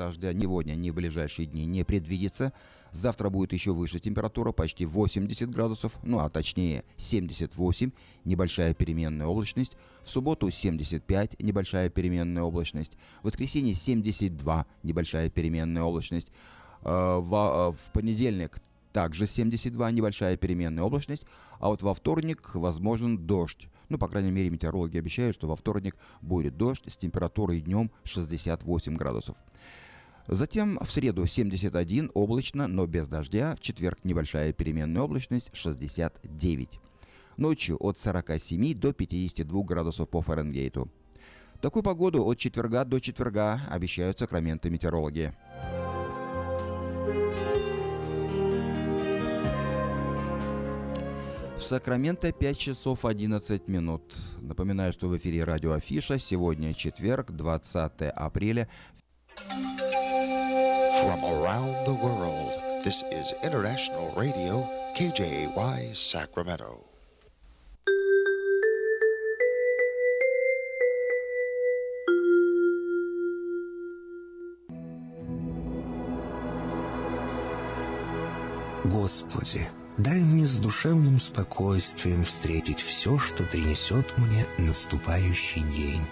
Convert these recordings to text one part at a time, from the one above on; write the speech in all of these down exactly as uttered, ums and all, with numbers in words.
дождя сегодня, ни в ближайшие дни не предвидится. Завтра будет еще выше температура, почти восемьдесят градусов, ну а точнее семьдесят восемь, небольшая переменная облачность. В субботу семьдесят пять, небольшая переменная облачность. В воскресенье семьдесят два, небольшая переменная облачность. В понедельник также семьдесят два, небольшая переменная облачность. А вот во вторник возможен дождь. Ну, по крайней мере, метеорологи обещают, что во вторник будет дождь с температурой днем шестьдесят восемь градусов. Затем в среду семьдесят один, облачно, но без дождя. В четверг небольшая переменная облачность, шестьдесят девять. Ночью от сорок семь до пятьдесят два градусов по Фаренгейту. Такую погоду от четверга до четверга обещают Сакраменто метеорологи. В Сакраменто пять часов одиннадцать минут. Напоминаю, что в эфире радио Афиша. Сегодня четверг, двадцатое апреля. From around the world, this is International Radio кей джей уай Sacramento. Господи, дай мне с душевным спокойствием встретить все, что принесет мне наступающий день.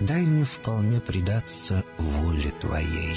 Дай мне вполне предаться воле Твоей.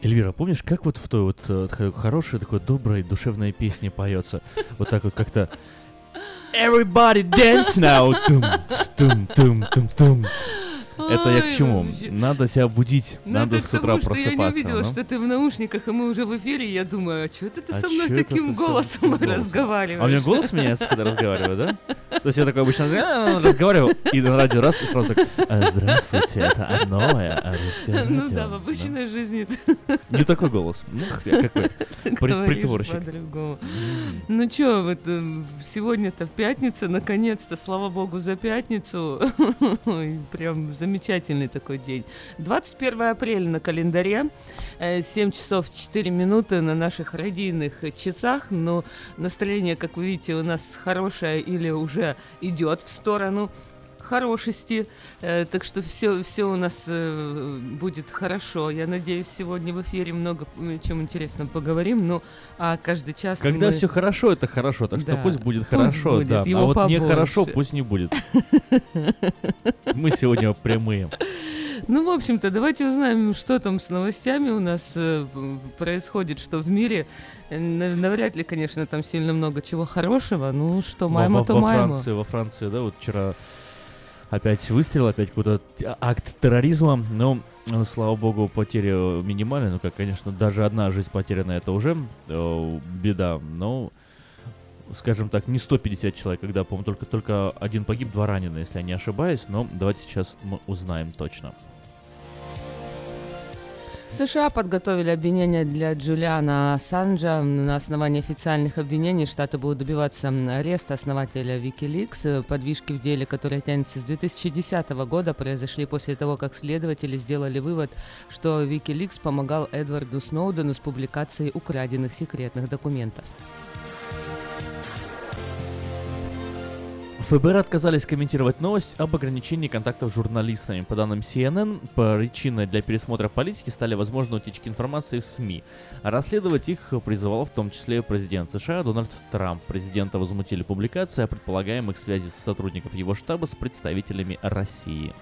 Эльвира, помнишь, как вот в той вот э, хорошей, такой доброй, душевной песне поется? Вот так вот как-то Everybody dance now! Тум-тум-тум-тум-тум. Это я к чему? Надо себя будить, ну, надо с утра потому, просыпаться. Я не видела, ну? Что ты в наушниках, и мы уже в эфире, я думаю, а что ты а со мной таким голосом разговариваешь? А у меня голос меняется, когда разговариваю, да? То есть я такой обычно разговариваю, и на радио раз, и сразу так, здравствуйте, это новое русское радио. Ну да, в обычной жизни. Не такой голос. Ну, какой? Притворщик. Ну что, вот сегодня-то в пятницу, наконец-то, слава богу, за пятницу. Прям замечательно. Замечательный такой день. двадцать первое апреля на календаре, семь часов четыре минуты на наших родийных часах, но настроение, как вы видите, у нас хорошее или уже идет в сторону. хорошести, э, так что все, все у нас э, будет хорошо. Я надеюсь, сегодня в эфире много чем интересным поговорим, но а каждый час... Когда мы... все хорошо, это хорошо, так да, что пусть будет пусть хорошо, будет, да, а вот побольше. Нехорошо пусть не будет. Мы сегодня прямые. Ну, в общем-то, давайте узнаем, что там с новостями у нас э, происходит, что в мире. Навряд ли, конечно, там сильно много чего хорошего, ну что, майма, то майма. Во Франции, во Франции, да, вот вчера опять выстрел, опять какой-то акт терроризма, но, ну, слава богу, потери минимальные, ну, как, конечно, даже одна жизнь потеряна, это уже э, беда, но... Скажем так, не сто пятьдесят человек, когда, по-моему, только, только один погиб, два ранены, если я не ошибаюсь. Но давайте сейчас мы узнаем точно. США подготовили обвинения для Джулиана Ассанжа. На основании официальных обвинений штаты будут добиваться ареста основателя WikiLeaks. Подвижки в деле, которое тянется с две тысячи десятого года, произошли после того, как следователи сделали вывод, что WikiLeaks помогал Эдварду Сноудену с публикацией украденных секретных документов. ФБР отказались комментировать новость об ограничении контактов с журналистами. По данным си эн эн, причиной для пересмотра политики стали возможные утечки информации в эс эм и. Расследовать их призывал в том числе президент США Дональд Трамп. Президента возмутили публикации о предполагаемых связях сотрудников его штаба с представителями России.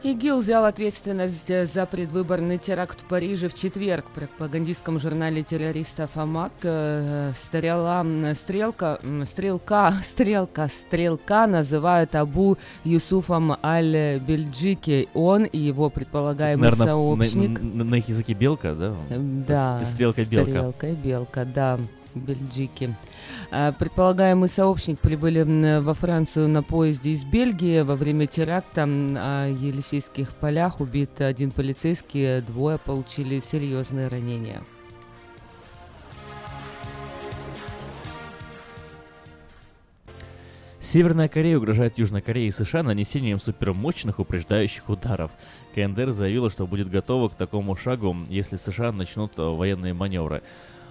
ИГИЛ взял ответственность за предвыборный теракт в Париже в четверг. В пропагандистском журнале террористов «Амак» стрела, стрелка, стрелка, стрелка, стрелка называют Абу Юсуфом Аль Бельджики. Он и его предполагаемый Наверное, сообщник... На, на, на их языке белка, да? Да, стрелка-белка. Стрелка-белка, да. Бельджики. Предполагаемый сообщник прибыли во Францию на поезде из Бельгии. Во время теракта на Елисейских полях убит один полицейский, двое получили серьезные ранения. Северная Корея угрожает Южной Корее и США нанесением супермощных упреждающих ударов. КНДР заявила, что будет готова к такому шагу, если США начнут военные маневры.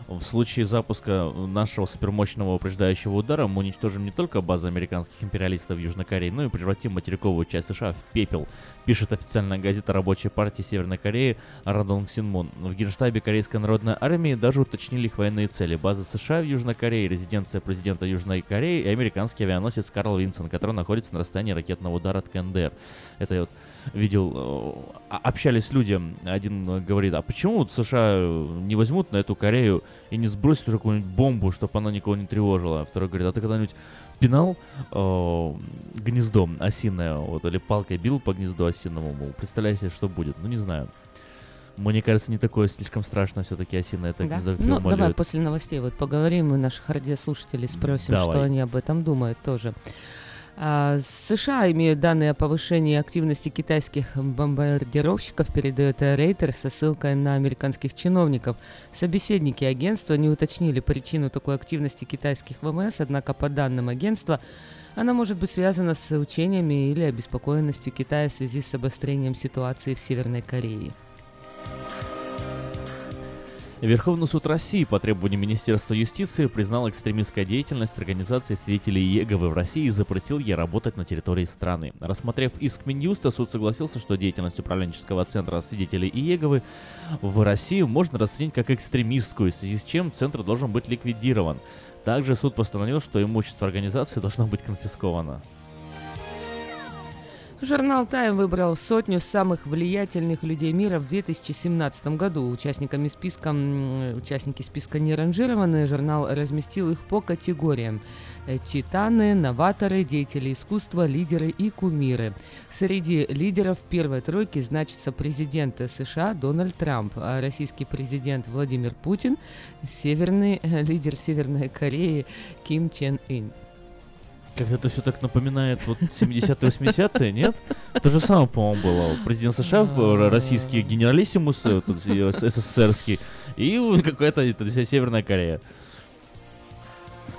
В случае запуска нашего супермощного упреждающего удара мы уничтожим не только базы американских империалистов в Южной Корее, но и превратим материковую часть США в пепел, пишет официальная газета рабочей партии Северной Кореи Родонг Синмун. В генштабе Корейской народной армии даже уточнили их военные цели. Базы США в Южной Корее, резиденция президента Южной Кореи и американский авианосец Карл Винсон, который находится на расстоянии ракетного удара от КНДР. Это я вот видел, общались люди, один говорит, а почему США не возьмут на эту Корею и не сбросят уже какую-нибудь бомбу, чтобы она никого не тревожила? А второй говорит, а ты когда-нибудь пинал э, гнездом осиное, вот, или палкой бил по гнезду осиному, мол, представляй себе, что будет, ну не знаю. Мне кажется, не такое слишком страшно, все-таки осиное это гнездо. Да? Ну, давай после новостей вот поговорим, мы наших радиослушателей спросим, давай, что они об этом думают тоже. США имеют данные о повышении активности китайских бомбардировщиков, передает Рейтер со ссылкой на американских чиновников. Собеседники агентства не уточнили причину такой активности китайских ВМС, однако по данным агентства она может быть связана с учениями или обеспокоенностью Китая в связи с обострением ситуации в Северной Корее. Верховный суд России по требованию Министерства юстиции признал экстремистскую деятельность организации свидетелей Иеговы в России и запретил ей работать на территории страны. Рассмотрев иск Минюста, суд согласился, что деятельность управленческого центра свидетелей Иеговы в России можно расценить как экстремистскую, в связи с чем центр должен быть ликвидирован. Также суд постановил, что имущество организации должно быть конфисковано. Журнал «Тайм» выбрал сотню самых влиятельных людей мира в две тысячи семнадцатом году. Участниками списка, участники списка не ранжированы, журнал разместил их по категориям. Титаны, новаторы, деятели искусства, лидеры и кумиры. Среди лидеров первой тройки значится президент США Дональд Трамп, российский президент Владимир Путин, северный, лидер Северной Кореи Ким Чен Ын. Как это все так напоминает вот семидесятые, восьмидесятые, нет? То же самое, по-моему, было. Президент США, российский генералиссимус, эс эс эс эрский, и какая-то Северная Корея.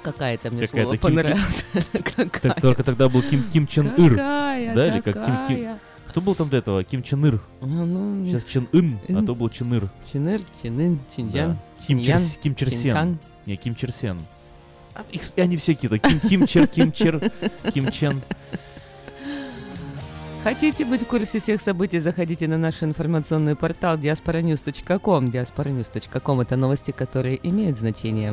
Какая-то мне какая-то слово Ким... понравилось. Какая? Так, только тогда был Ким, Ким Чен Ыр. Какая, да, или какая? Как Ким, Ким... Кто был там до этого? Ким Чен Ыр. Ну, сейчас Чен Ын, Ын, а то был Чен Ыр. Чен Ыр, Чен Ын, Чиньян, да. Чиньян, Ким Чен Ын, Ким Чен Сен. Не, Ким Чен Сен. Их, они все какие-то. Ким, Ким Чер, Ким Чер, Ким Чен. Хотите быть в курсе всех событий, заходите на наш информационный портал диаспора ньюс точка ком. диаспора ньюс точка ком – это новости, которые имеют значение.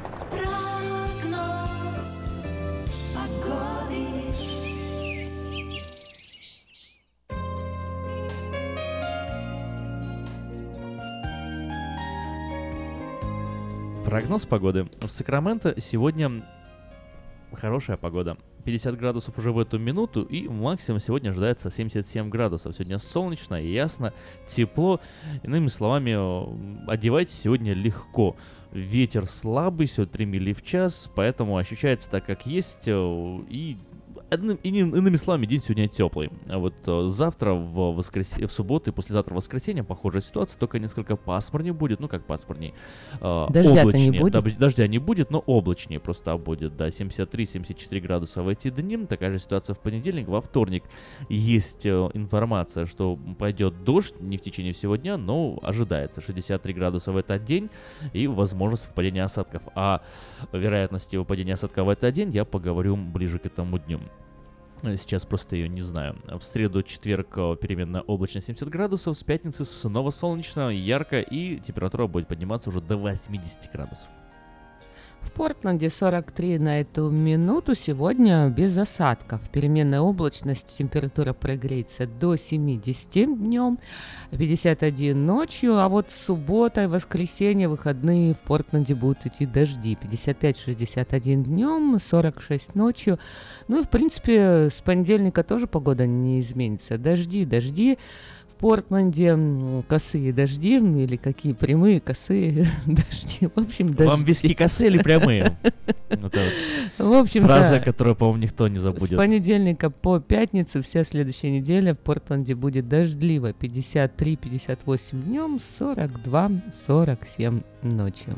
Прогноз погоды. В Сакраменто сегодня хорошая погода. пятьдесят градусов уже в эту минуту, и максимум сегодня ожидается семьдесят семь градусов. Сегодня солнечно, ясно, тепло. Иными словами, одевайтесь сегодня легко. Ветер слабый, всего три мили в час, поэтому ощущается так, как есть. И, одним, и иными словами, день сегодня теплый. А вот завтра, в, воскрес... в субботу и послезавтра в воскресенье, похожая ситуация, только несколько пасмурнее будет. Ну, как пасмурнее. Дождя-то не будет. Дождя не будет, но облачнее просто будет. Да, семьдесят три - семьдесят четыре градуса в эти дни. Такая же ситуация в понедельник. Во вторник есть информация, что пойдет дождь, не в течение всего дня, но ожидается шестьдесят три градуса в этот день. И, возможно, выпадение осадков. О вероятности выпадения осадков в этот день я поговорю ближе к этому дню. Сейчас просто ее не знаю. В среду, четверг переменная облачность семьдесят градусов. С пятницы снова солнечно, ярко, и температура будет подниматься уже до восемьдесят градусов. В Портленде сорок три на эту минуту. Сегодня без осадков. Переменная облачность. Температура прогреется до семидесяти днем, пятьдесят один ночью. А вот суббота и воскресенье, выходные, в Портленде будут идти дожди. пятьдесят пять - шестьдесят один днем, сорок шесть ночью. Ну и, в принципе, с понедельника тоже погода не изменится. Дожди, дожди. В Портленде косые дожди, или какие прямые, косые дожди, в общем, дожди. Вам виски косые или прямые? В общем, фраза, которую, по-моему, никто не забудет. С понедельника по пятницу вся следующая неделя в Портленде будет дождливо. пятьдесят три - пятьдесят восемь днем, сорок два - сорок семь ночью.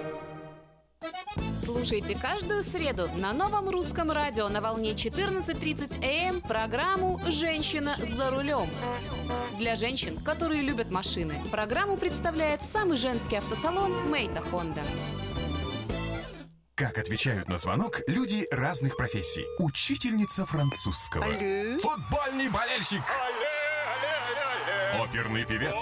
Слушайте каждую среду на Новом Русском радио на волне четырнадцать тридцать а эм программу «Женщина за рулем». Для женщин, которые любят машины, программу представляет самый женский автосалон «Мейта Хонда». Как отвечают на звонок люди разных профессий. Учительница французского. Алле. Футбольный болельщик. Алле, алле, алле. Оперный певец.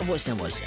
восемь восемь.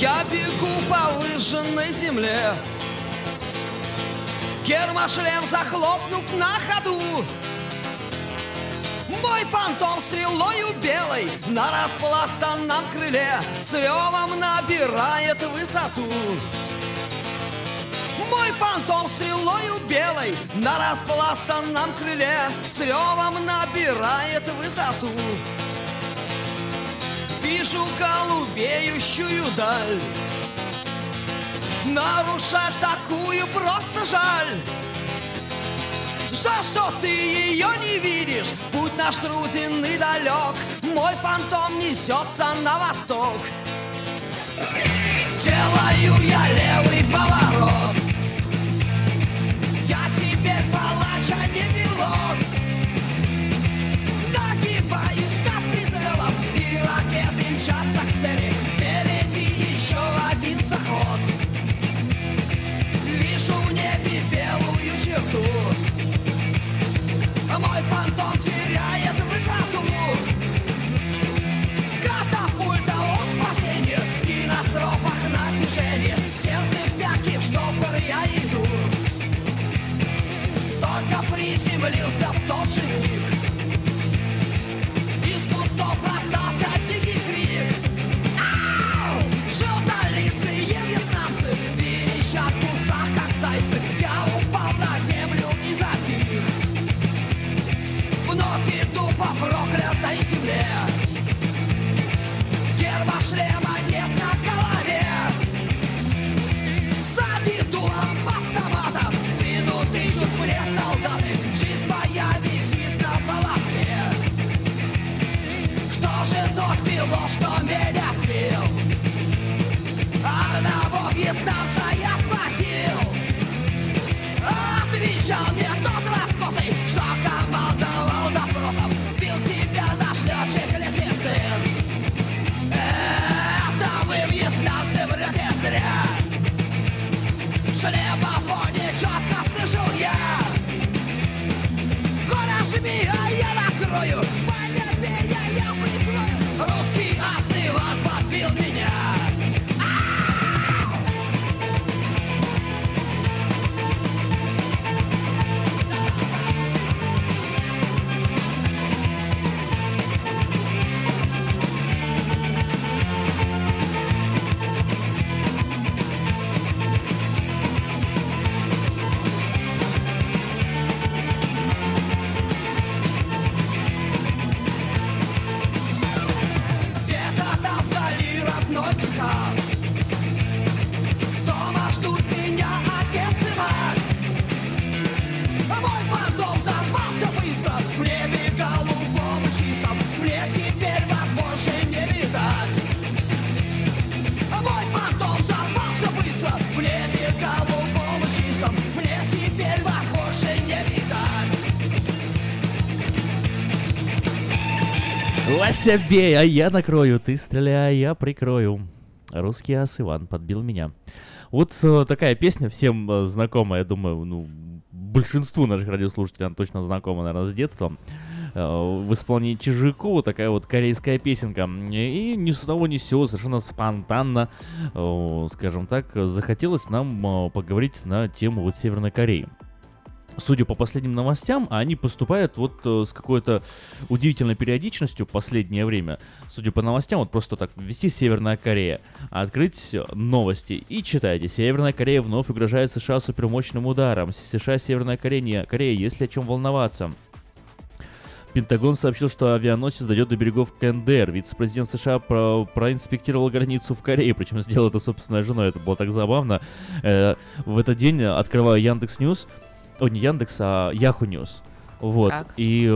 Я бегу по выжженной земле, гермошлем захлопнув на ходу. Мой фантом стрелою белой на распластанном крыле с ревом набирает высоту. Мой фантом стрелою белой на распластанном крыле с ревом набирает высоту. Вижу голубеющую даль, нарушать такую просто жаль. Жаль, что ты ее не видишь, путь наш труден и далек. Мой фантом несется на восток. Делаю я левый поворот, я теперь палач, а не пилот. Нагибаюсь как прицелом, и ракеты мчатся к цели. Впереди еще один заход. Вижу в небе белую черту, мой фантом теряет высоту. Катапульта у спасения, и на стропах натяжение. Сердце пятки, в штопор я иду. Только приземлился в тот же миг, из кустов раздался дикий крик. Ау! Желтолицые вьетнамцы верещат в кустах, как зайцы. Я упал на землю и затих, вновь иду по проклятой земле. Гермошлема нет на голове, сзади дулом автомата в спину тычут мне солдаты. Жизнь моя висит на волоске. Кто же тот пилот, что меня сбил? Одного вьетнамца я спросил, отвечал мне тот раскосый, что командовал допросом. Сбил тебя наш летчик Лессингер. Это вы, вьетнамцы, врете зря. В шлемофоне четко слышал я. Коля жми, а я накрою. Полевее я прикрою. Русский ас Иван подбил меня. Лася, бей, а я накрою, ты стреляй, а я прикрою. Русский ас Иван подбил меня. Вот такая песня всем знакомая, я думаю, ну, большинству наших радиослушателей она точно знакома, наверное, с детства. В исполнении Чижикова такая вот корейская песенка. И ни с того ни с сего, совершенно спонтанно, скажем так, захотелось нам поговорить на тему вот Северной Кореи. Судя по последним новостям, они поступают вот с какой-то удивительной периодичностью в последнее время. Судя по новостям, вот просто так ввести «Северная Корея», открыть новости и читайте. «Северная Корея вновь угрожает США супермощным ударом». «США, Северная Корея, Корея, есть ли о чем волноваться». Пентагон сообщил, что авианосец дойдет до берегов КНДР. Вице-президент США про- проинспектировал границу в Корее, причем сделал это собственной женой. Это было так забавно. Э, в этот день открываю Яндекс.Ньюс. О, не Яндекс, а Yahoo News. Вот. Так. И,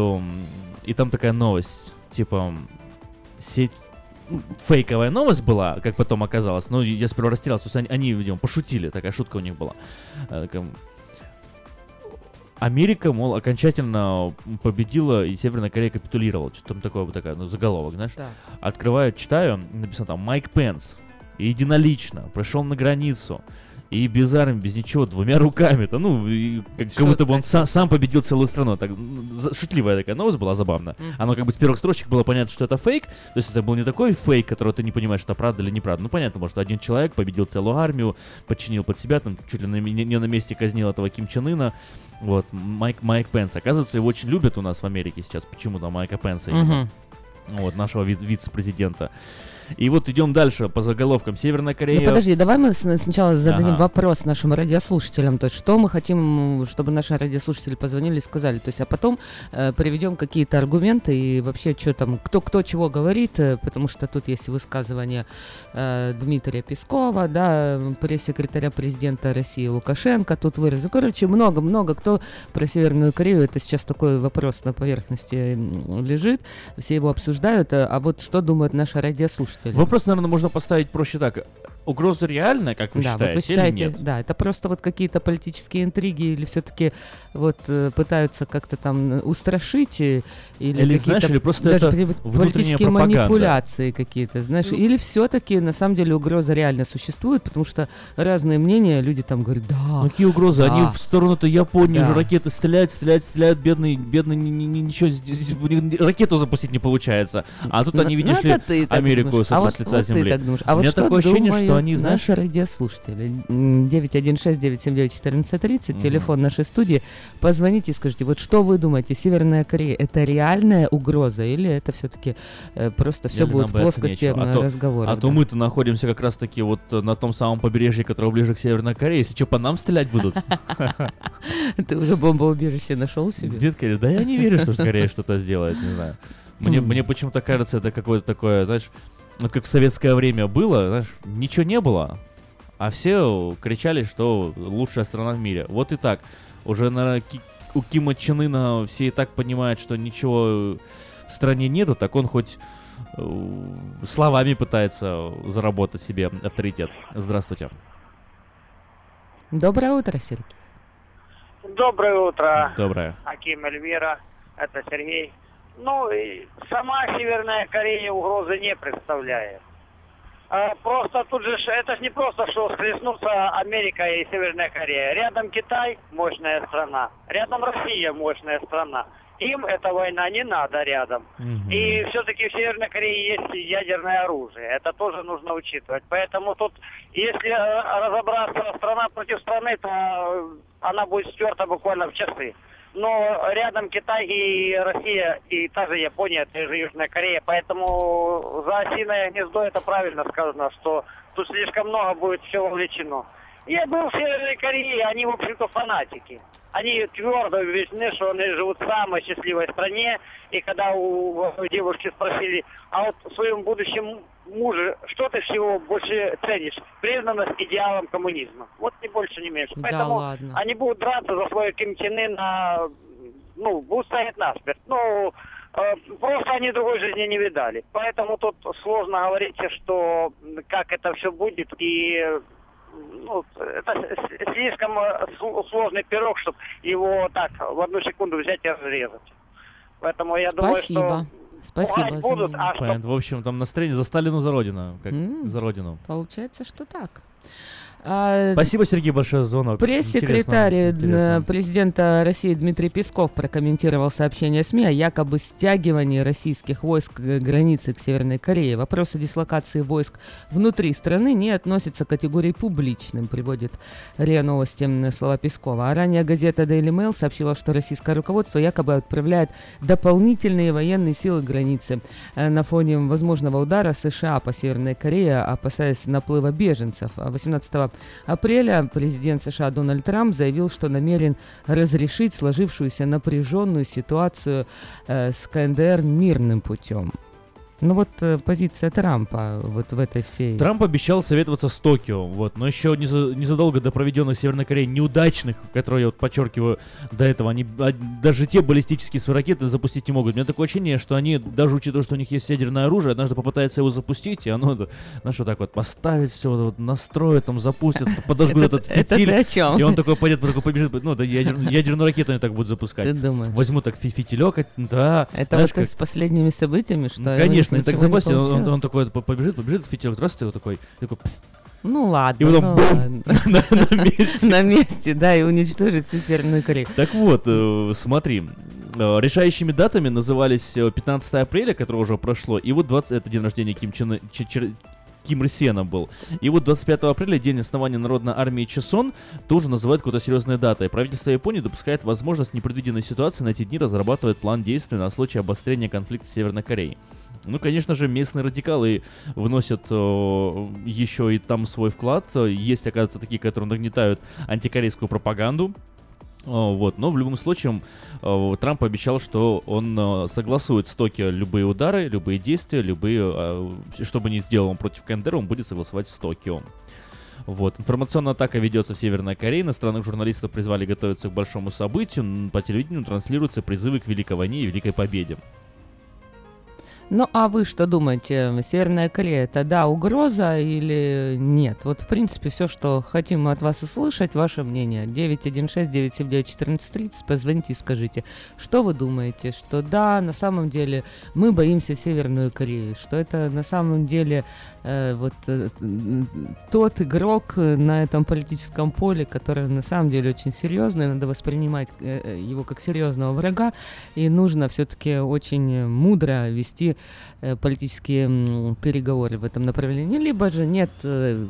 и там такая новость, типа, сеть... фейковая новость была, как потом оказалось. Ну, я сперва растерялся, потому что они, видимо, пошутили, такая шутка у них была. Америка, мол, окончательно победила, и Северная Корея капитулировала. Что-то там такое, вот такая, ну, заголовок, знаешь. Да. Открываю, читаю, написано там: Майк Пенс единолично пришел на границу. И без армии, без ничего, двумя руками-то, ну, и, как, как будто бы он сам, сам победил целую страну. Так, шутливая такая новость была, забавная. Mm-hmm. Оно как бы с первых строчек было понятно, что это фейк. То есть это был не такой фейк, которого ты не понимаешь, это правда или неправда. Ну, понятно, может, один человек победил целую армию, подчинил под себя, там, чуть ли на, не, не на месте казнил этого Ким Чен Ына. Вот, Майк, Майк Пенс. Оказывается, его очень любят у нас в Америке сейчас. Почему-то Майка Пенса именно. Mm-hmm. Вот, нашего ви- вице-президента. И вот идем дальше по заголовкам. Северная Корея... Ну подожди, давай мы сначала зададим ага. вопрос нашим радиослушателям. То есть что мы хотим, чтобы наши радиослушатели позвонили и сказали. То есть, а потом э, приведем какие-то аргументы и вообще, что там, кто, кто чего говорит. Э, потому что тут есть высказывания э, Дмитрия Пескова, да, пресс-секретаря президента России Лукашенко. Тут выразил. Короче, много-много кто про Северную Корею. Это сейчас такой вопрос на поверхности лежит. Все его обсуждают. А вот что думают наши радиослушатели? Вопрос, наверное, можно поставить проще так. Угроза реальная, как вы да, считаете, вот вы считаете, или нет? Да, это просто вот какие-то политические интриги, или все-таки вот пытаются как-то там устрашить, или, или знаешь, или просто даже это политические манипуляции какие-то, знаешь, ну, или все-таки на самом деле угроза реально существует, потому что разные мнения, люди там говорят, да. Ну какие угрозы? Да, они в сторону-то Японии да. уже ракеты стреляют, стреляют, стреляют, бедный, бедный, ничего, ракету запустить не получается. А тут ну, они, видишь ну, ли, ты, Америку с вот, лица вот земли. Так а у меня вот такое ощущение, думаешь? Что они, знаешь... Наши радиослушатели девять один шесть девять семь девять четырнадцать тридцать, телефон нашей студии. Позвоните и скажите, вот что вы думаете, Северная Корея — это реальная угроза или это все-таки э, просто все или будет в плоскости а разговора? А да. то мы-то находимся как раз-таки вот на том самом побережье, которое ближе к Северной Корее. Если что, по нам стрелять будут. Ты уже бомбоубежище нашел себе? Детка, да я не верю, что Корея что-то сделает, не знаю. Мне почему-то кажется, это какое-то такое, знаешь... Вот как в советское время было, знаешь, ничего не было, а все кричали, что лучшая страна в мире. Вот и так. Уже, наверное, у Кима Чен Ына все и так понимают, что ничего в стране нету, так он хоть словами пытается заработать себе авторитет. Здравствуйте. Доброе утро, Сергей. Доброе утро. Доброе. Аким, Эльвира, это Сергей. Ну, и сама Северная Корея угрозы не представляет. А просто тут же, это же не просто, что схлестнутся Америка и Северная Корея. Рядом Китай, мощная страна. Рядом Россия, мощная страна. Им эта война не надо рядом. Угу. И все-таки в Северной Корее есть ядерное оружие. Это тоже нужно учитывать. Поэтому тут, если разобраться страна против страны, то она будет стерта буквально в часы. Но рядом Китай и Россия, и та же Япония, та же Южная Корея. Поэтому за осиное гнездо это правильно сказано, что тут слишком много будет всего вовлечено. Я был в Северной Корее, они, в общем-то, фанатики. Они твердо убеждены, что они живут в самой счастливой стране. И когда у девушки спросили, а вот в своем будущем муже, что ты всего больше ценишь? Признанность идеалом коммунизма. Вот ни больше, ни меньше. Да, поэтому ладно. Они будут драться за свою Ким Чен Ына, ну, будут стоять насмерть. Ну, просто они другой жизни не видали. Поэтому тут сложно говорить, что как это все будет и... Ну, это слишком сложный пирог, чтобы его так в одну секунду взять и разрезать. Поэтому я Спасибо. думаю, что... Спасибо. Будут, а что... В общем, там настроение за Сталину, за Родину. Как mm, за Родину. Получается, что так. А, Спасибо, Сергей, большое за звонок. Пресс-секретарь интересно. Президента России Дмитрий Песков прокомментировал сообщение СМИ о якобы стягивании российских войск к границе к Северной Корее. Вопросы дислокации войск внутри страны не относятся к категории публичным, приводит РИА Новости слова Пескова. А ранее газета Daily Mail сообщила, что российское руководство якобы отправляет дополнительные военные силы к границе на фоне возможного удара США по Северной Корее, опасаясь наплыва беженцев. восемнадцатого апреля президент США Дональд Трамп заявил, что намерен разрешить сложившуюся напряженную ситуацию с КНДР мирным путем. Ну вот позиция Трампа вот в этой всей... Трамп обещал советоваться с Токио, вот, но еще незадолго до проведенных в Северной Корее неудачных, которые, я вот подчеркиваю, до этого, они даже те баллистические свои ракеты запустить не могут. У меня такое ощущение, что они, даже учитывая, что у них есть ядерное оружие, однажды попытаются его запустить, и оно, ну что, так вот, поставить все, вот, настроят, там, запустят, подожгут этот фитиль, и он такой пойдет, такой побежит, ну, да, ядерную ракету они так будут запускать. Ты думаешь? Возьму так фитилек, да. Это вот с последними событиями, что... Конечно. Ну, так запустил, он, он, он такой побежит, побежит, фитилек, раз ты вот такой, такой пс. Ну ладно, и потом, ну, бум, ладно. на, на месте. На месте, да, и уничтожить всю Северную Корею. Так вот, э, смотри, э, решающими датами назывались пятнадцатое апреля, которое уже прошло, и вот двадцатое, это день рождения Ким Чен Ын. Ким Ир Сеном был. И вот двадцать пятого апреля, день основания Народной армии Чосон, тоже называют какой-то серьезной датой. Правительство Японии допускает возможность непредвиденной ситуации на эти дни разрабатывать план действий на случай обострения конфликта с Северной Кореей. Ну, конечно же, местные радикалы вносят э, еще и там свой вклад. Есть, оказывается, такие, которые нагнетают антикорейскую пропаганду. Вот, но в любом случае Трамп обещал, что он согласует с Токио любые удары, любые действия, любые, что бы ни сделал он против КНДР, он будет согласовать с Токио. Вот. Информационная атака ведется в Северной Корее, иностранных журналистов призвали готовиться к большому событию, по телевидению транслируются призывы к Великой войне и Великой победе. Ну, а вы что думаете, Северная Корея, это да, угроза или нет? Вот, в принципе, все, что хотим от вас услышать, ваше мнение. девять один шесть девять семь девять четырнадцать тридцать, позвоните и скажите, что вы думаете, что да, на самом деле мы боимся Северную Корею, что это на самом деле э, вот э, тот игрок на этом политическом поле, который на самом деле очень серьезный, надо воспринимать э, его как серьезного врага, и нужно все-таки очень мудро вести политические переговоры в этом направлении, либо же нет, это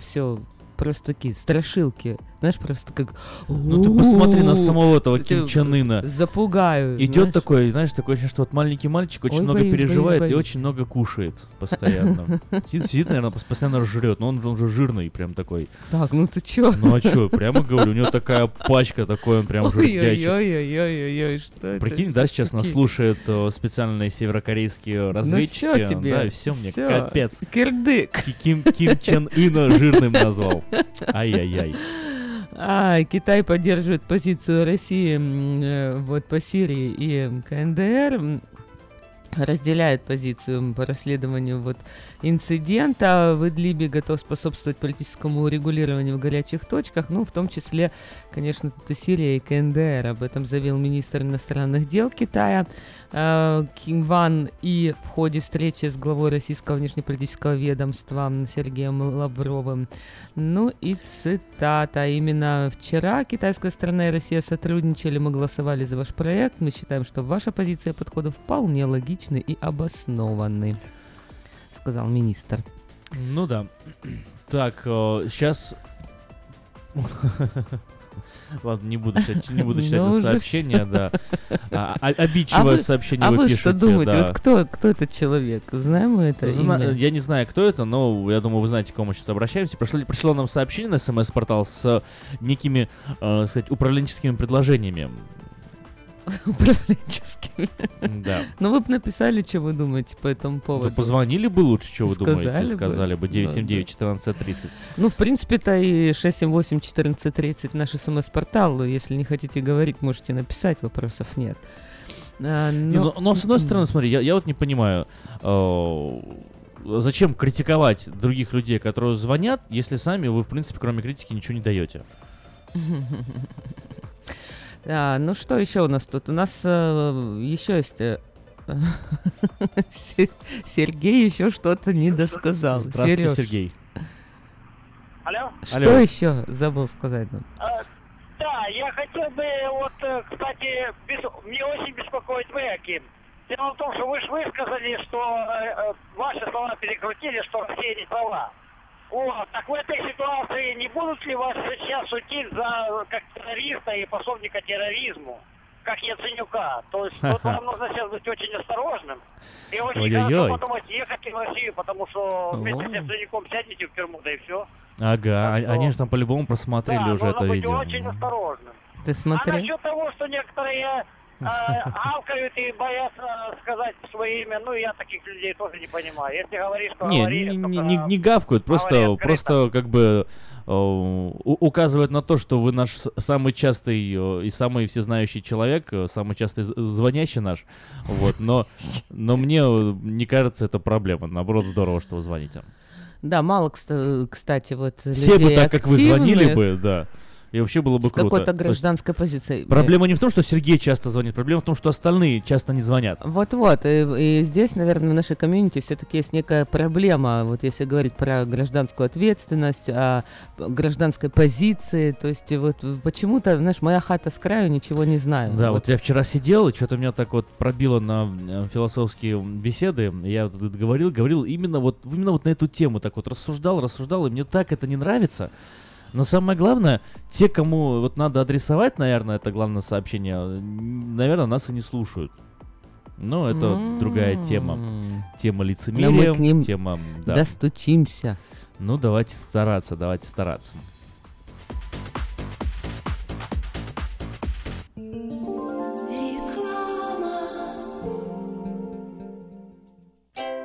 все просто такие страшилки, знаешь, просто как... Ну ты посмотри на самого этого Ким Чен Ына. Запугаю. Идет такой, знаешь, такое ощущение, что вот маленький мальчик очень много переживает и очень много кушает постоянно. Сидит, наверное, постоянно жрет, но он же жирный прям такой. Так, ну ты чё? Ну а чё, прямо говорю, у него такая пачка, такой он прям жирдячий. Ой-ой-ой-ой-ой, что это? Прикинь, да, сейчас нас слушают специальные северокорейские разведчики. Ну всё тебе, да, и всё мне, капец. Кирдык. Ким Чен Ына жирным назвал. Ай-яй-яй. А Китай поддерживает позицию России э, вот по Сирии и КНДР, разделяет позицию по расследованию вот инцидента в Идлибе, готов способствовать политическому урегулированию в горячих точках, ну, в том числе, конечно, тут и Сирия, и КНДР. Об этом заявил министр иностранных дел Китая э, Ким Ван И в ходе встречи с главой российского внешнеполитического ведомства Сергеем Лавровым. Ну и цитата. Именно вчера китайская сторона и Россия сотрудничали, мы голосовали за ваш проект, мы считаем, что ваша позиция подхода вполне логична и обоснованы, сказал министр. Ну да. Так, э, сейчас... Ладно, не буду читать, не буду читать это сообщение, да. А, обидчивое а сообщение вы, вы пишете. А вы что думаете? Да. Вот кто, кто этот человек? Знаем мы это Зна- имя? Я не знаю, кто это, но я думаю, вы знаете, к кому мы сейчас обращаемся. Пришло, пришло нам сообщение на эс эм эс-портал с некими, э, сказать, управленческими предложениями. Управленческими. Да. Ну вы бы написали, что вы думаете по этому поводу. Да позвонили бы лучше, что вы сказали думаете, бы. Сказали бы девять семь девять четырнадцать тридцать. Ну, в принципе, это и шесть семь восемь четырнадцать тридцать наш смс-портал. Если не хотите говорить, можете написать, вопросов нет. А, но... Не, но, но с одной стороны, смотри, я, я вот не понимаю, э, зачем критиковать других людей, которые звонят, если сами вы, в принципе, кроме критики ничего не даете. А, ну что еще у нас тут? У нас э, еще есть... Э, Сергей еще что-то не досказал. Здравствуйте, Сереж. Сергей. Алло? Что Алло. еще забыл сказать нам? А, да, я хотел бы, вот, кстати, без... мне очень беспокоит вы, Аким. Дело в том, что вы же высказали, что э, ваши слова перекрутили, что Россия не права. О, так в этой ситуации не будут ли вас сейчас судить за как террориста и пособника терроризму, как Яценюка? То есть вот вам нужно сейчас быть очень осторожным и очень хорошо подумать, ехать в Россию, потому что вместе с Яценюком сядете в тюрьму, да и все. Ага, а они же там по-любому просмотрели да, уже это видео. Да, нужно быть очень осторожным. Ты смотри. А насчет того, что некоторые э, алкают и боятся сказать свое имя, ну я таких людей тоже не понимаю. Если говоришь, что не, говоришь, не, не, не, не гавкают, просто, просто как бы э, указывают на то, что вы наш самый частый э, и самый всезнающий человек, э, самый частый звонящий наш. Вот, но, но мне не кажется это проблема. Наоборот, здорово, что вы звоните. Да, мало, кстати, вот людей активных. Все бы так, как вы звонили бы, да. И вообще было бы с круто. С какой-то гражданской позиции. Проблема не в том, что Сергей часто звонит, проблема в том, что остальные часто не звонят. Вот-вот. И, и здесь, наверное, в нашей комьюнити все-таки есть некая проблема. Вот если говорить про гражданскую ответственность, о гражданской позиции, то есть вот почему-то, знаешь, моя хата с краю, ничего не знаю. Да, вот, вот я вчера сидел, и что-то меня так вот пробило на философские беседы. Я вот говорил, говорил именно вот, именно вот на эту тему, так вот рассуждал, рассуждал, и мне так это не нравится. Но самое главное, те, кому вот надо адресовать, наверное, это главное сообщение, наверное, нас и не слушают. Но это mm-hmm. другая тема. Тема лицемерия. Но мы к ним тема, да. достучимся. Ну, давайте стараться, давайте стараться.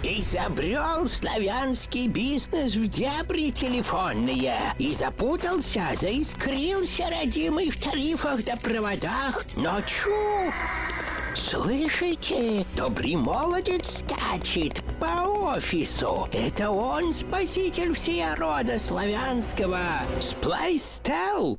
Изобрел славянский бизнес в дебри телефонные. И запутался, заискрился родимый в тарифах да проводах. Но чу! Слышите? Добрый молодец скачет по офису. Это он спаситель всея рода славянского. Сплайстел.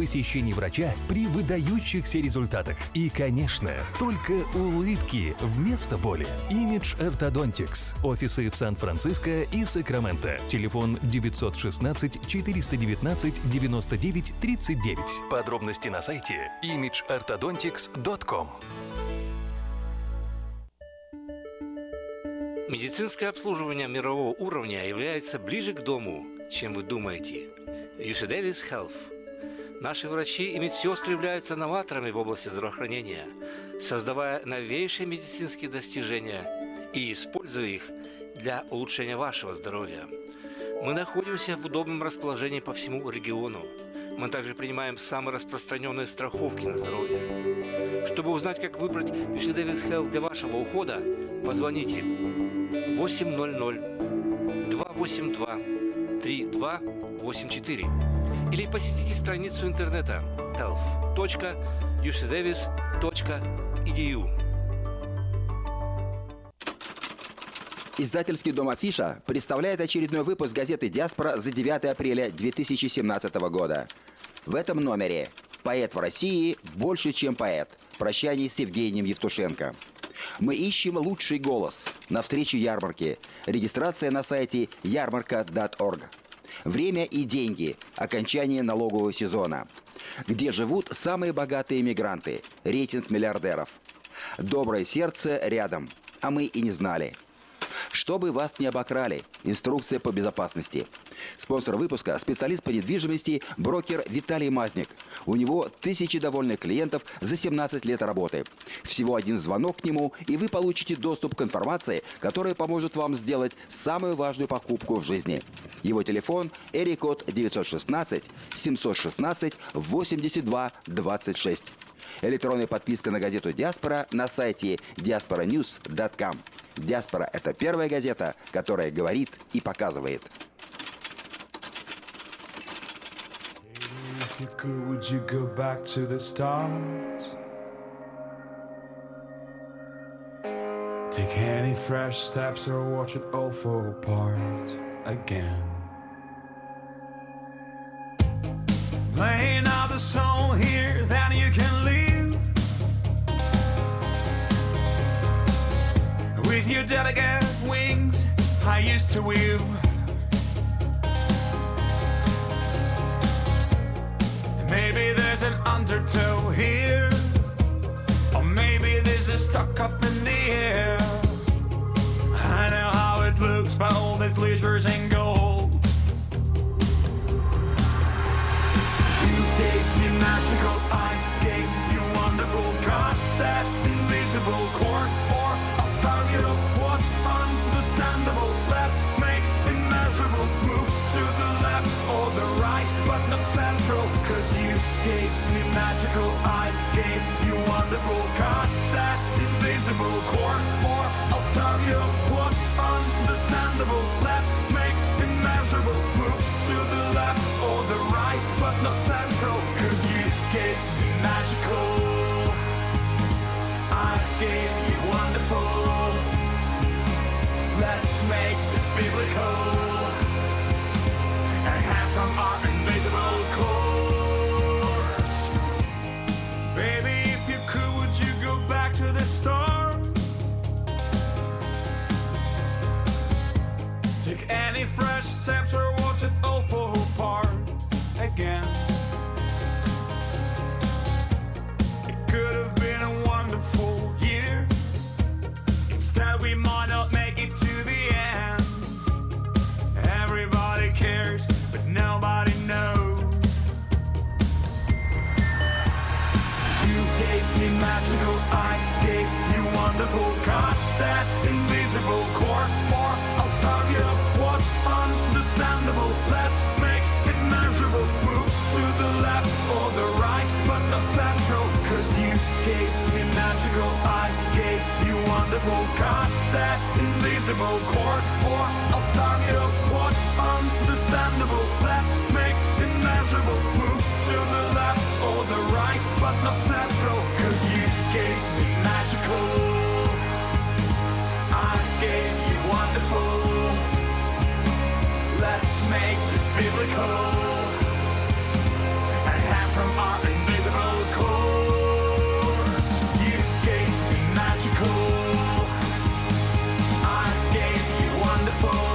посещений врача при выдающихся результатах. И, конечно, только улыбки вместо боли. Image Orthodontics. Офисы в Сан-Франциско и Сакраменто. Телефон девять один шесть четыре девять девять девять девять три девять. Подробности на сайте имидж ортодонтикс точка ком. Медицинское обслуживание мирового уровня является ближе к дому, чем вы думаете. ю си Davis Health. Наши врачи и медсестры являются новаторами в области здравоохранения, создавая новейшие медицинские достижения и используя их для улучшения вашего здоровья. Мы находимся в удобном расположении по всему региону. Мы также принимаем самые распространенные страховки на здоровье. Чтобы узнать, как выбрать ю си Davis Health для вашего ухода, позвоните восемь ноль ноль два восемь два три два восемь четыре. Или посетите страницу интернета health точка ю си дэвис точка и ди ю. Издательский дом «Афиша» представляет очередной выпуск газеты «Диаспора» за девятое апреля две тысячи семнадцатого года. В этом номере «Поэт в России больше, чем поэт. Прощание с Евгением Евтушенко». Мы ищем лучший голос на встрече ярмарки. Регистрация на сайте ярмарка точка орг. Время и деньги. Окончание налогового сезона. Где живут самые богатые мигранты. Рейтинг миллиардеров. Доброе сердце рядом. А мы и не знали. Чтобы вас не обокрали. Инструкция по безопасности. Спонсор выпуска – специалист по недвижимости, брокер Виталий Мазник. У него тысячи довольных клиентов за семнадцать лет работы. Всего один звонок к нему, и вы получите доступ к информации, которая поможет вам сделать самую важную покупку в жизни. Его телефон – эрикод девять один шесть семь один шесть восемь два два шесть. Электронная подписка на газету «Диаспора» на сайте диаспора ньюс точка ком. «Диаспора» – это первая газета, которая говорит и показывает. Would you go back to the start? Take any fresh steps or watch it all fall apart again. Play another song here, then you can leave with your delicate wings. I used to weave. Maybe there's an undertow here, or maybe there's a stuck up in the air. I know how it looks, but all the glitters and gold. You gave me magical, I gave you wonderful. Cut that invisible cord, or I'll starve you to what's understandable. Let's make immeasurable moves to the left or the right, but not central. Cause you gave me magical, I gave you wonderful. Cut that invisible cord, or I'll starve you. What's understandable? Let's make immeasurable moves to the left or the right, but not central. Cause you gave me magical, I gave you wonderful. Let's make this biblical and have from our invisible cord. Baby, if you could, would you go back to the start? Take any fresh steps or watch it all fall apart again. It could have been a wonderful year. Instead, we might not make it to the end. Everybody cares, but nobody knows. Magical, I gave you wonderful. Cut that invisible cord, or I'll starve you to what's understandable. Let's make immeasurable moves to the left or the right, but not central. Cause you gave me magical, I gave you wonderful. Cut that invisible cord, or I'll starve you to what's understandable. Let's make immeasurable moves to the left or the right, but not central. Cause you gave me magical, I gave you wonderful. Let's make this biblical and have from our invisible course. You gave me magical, I gave you wonderful.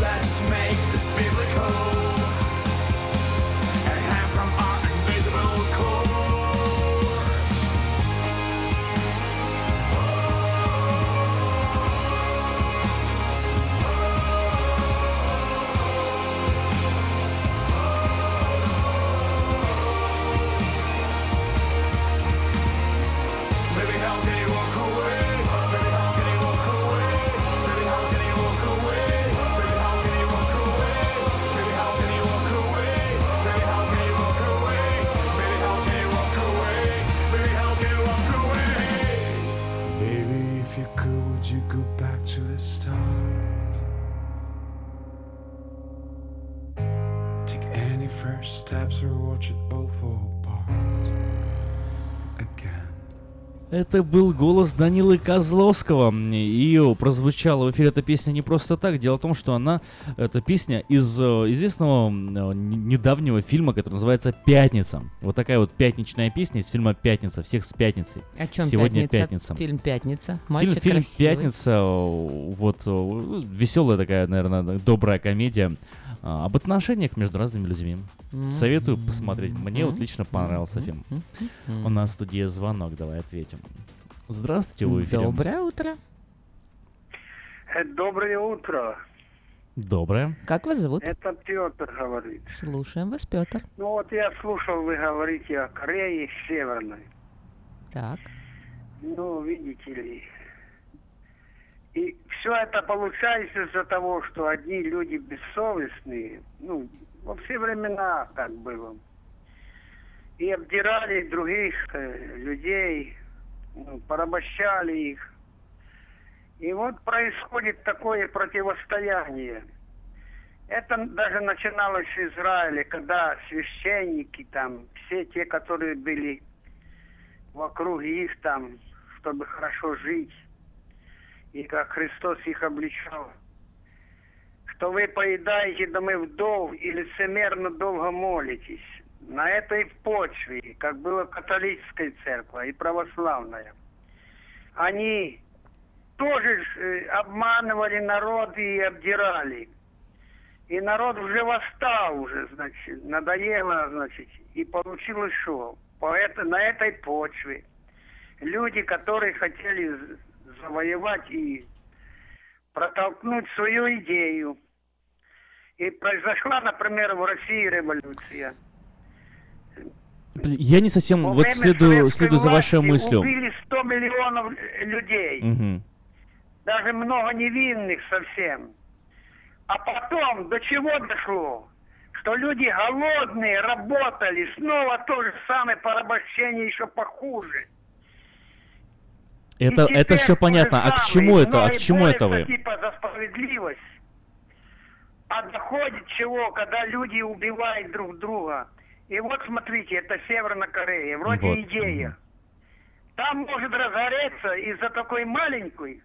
Let's make this biblical. Это был голос Данилы Козловского, и прозвучала в эфире эта песня не просто так. Дело в том, что она, эта песня из известного недавнего фильма, который называется «Пятница». Вот такая вот пятничная песня из фильма «Пятница», всех с пятницей. О чем сегодня пятница? пятница? Фильм «Пятница», мальчик фильм, красивый. Фильм «Пятница», вот веселая такая, наверное, добрая комедия об отношениях между разными людьми. Mm-hmm. Советую посмотреть. Мне mm-hmm. вот лично понравился mm-hmm. фильм. Mm-hmm. У нас в студии звонок, давай ответим. Здравствуйте, вы в эфире. Доброе утро. Доброе утро. Доброе. Как вас зовут? Это Петр говорит. Слушаем вас, Петр. Ну вот я слушал, вы говорите о Корее Северной. Так. Ну, видите ли. И все это получается из-за того, что одни люди бессовестные, ну, во все времена так было, и обдирали других э, людей, ну, порабощали их. И вот происходит такое противостояние. Это даже начиналось в Израиле, когда священники там, все те, которые были вокруг их там, чтобы хорошо жить, и как Христос их обличал, что вы поедаете домы вдов и лицемерно долго молитесь. На этой почве, как было католическая церковь и православная, они тоже обманывали народ и обдирали. И народ уже восстал, уже, значит, надоело, значит, и получилось что? На этой почве люди, которые хотели завоевать и протолкнуть свою идею. И произошла, например, в России революция. Я не совсем во вот следую, следую за вашей мыслью. Убили сто миллионов людей. Угу. Даже много невинных совсем. А потом до чего дошло? Что люди голодные, работали. Снова то же самое порабощение, еще похуже. Это, это все понятно. Самые, а к чему это? А к чему это вы? Типа за справедливость. А доходит чего, когда люди убивают друг друга? И вот смотрите, это Северная Корея, вроде вот идея. Там может разгореться из-за такой маленькой,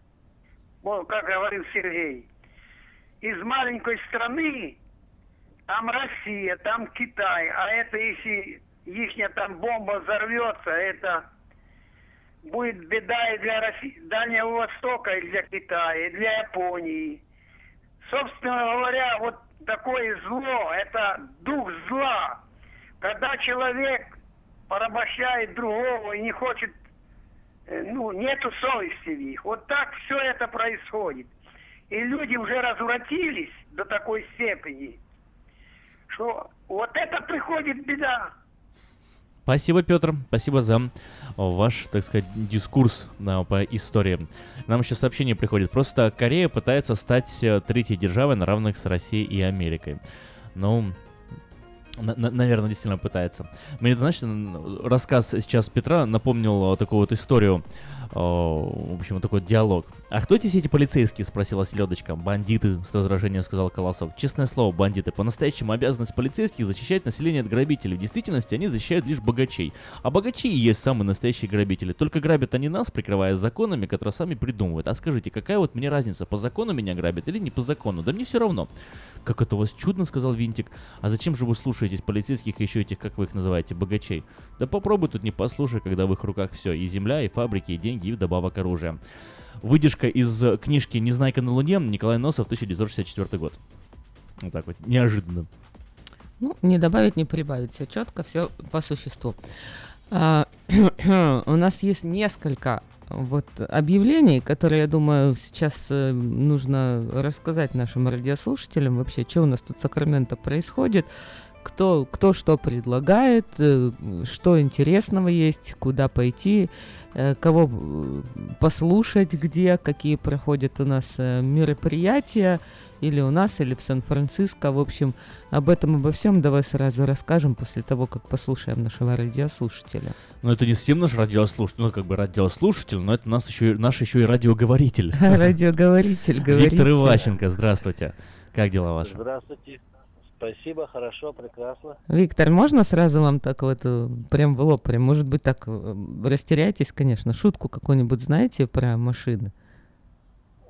как говорил Сергей, из маленькой страны, там Россия, там Китай, а это если ихняя там бомба взорвется, это будет беда и для России, Дальнего Востока, и для Китая, и для Японии. Собственно говоря, вот такое зло, это дух зла. Когда человек порабощает другого и не хочет, ну, нету совести в них. Вот так все это происходит. И люди уже развратились до такой степени, что вот это приходит беда. Спасибо, Петр. Спасибо за ваш, так сказать, дискурс на, по истории. Нам еще сообщение приходит. Просто Корея пытается стать третьей державой на равных с Россией и Америкой. Ну... Наверное, действительно пытается. Мне, значит, рассказ сейчас Петра напомнил такую вот историю, в общем, такой диалог. «А кто эти все эти полицейские?» — спросила селедочка. «Бандиты», — с раздражением сказал Колосов. «Честное слово, бандиты. По-настоящему обязанность полицейских защищать население от грабителей. В действительности они защищают лишь богачей. А богачи и есть самые настоящие грабители. Только грабят они нас, прикрываясь законами, которые сами придумывают. А скажите, какая вот мне разница, по закону меня грабят или не по закону? Да мне все равно». «Как это у вас чудно», — сказал Винтик. «А зачем же вы слушаетесь полицейских и еще этих, как вы их называете, богачей? Да попробуй тут не послушай, когда в их руках все. И земля, и фабрики, и деньги, и вдобавок оружие». Выдержка из книжки «Незнайка на Луне», Николай Носов, тысяча девятьсот шестьдесят четвёртый год. Вот так вот, неожиданно. Ну, не добавить, не прибавить, все четко, все по существу. А, у нас есть несколько вот объявлений, которые, я думаю, сейчас нужно рассказать нашим радиослушателям вообще, что у нас тут в Сакраменто происходит, кто, кто что предлагает, что интересного есть, куда пойти, кого послушать, где, какие проходят у нас мероприятия, или у нас, или в Сан-Франциско. В общем, об этом, обо всем давай сразу расскажем после того, как послушаем нашего радиослушателя. Ну, это не совсем наш радиослушатель, ну, как бы радиослушатель, но это нас еще, наш еще и радиоговоритель. Радиоговоритель, говорите. Виктор Иващенко, здравствуйте. Как дела ваши? Здравствуйте. Спасибо, хорошо, прекрасно. Виктор, можно сразу вам так вот прям в лоб, прям, может быть, так растеряйтесь, конечно, шутку какую-нибудь знаете про машины?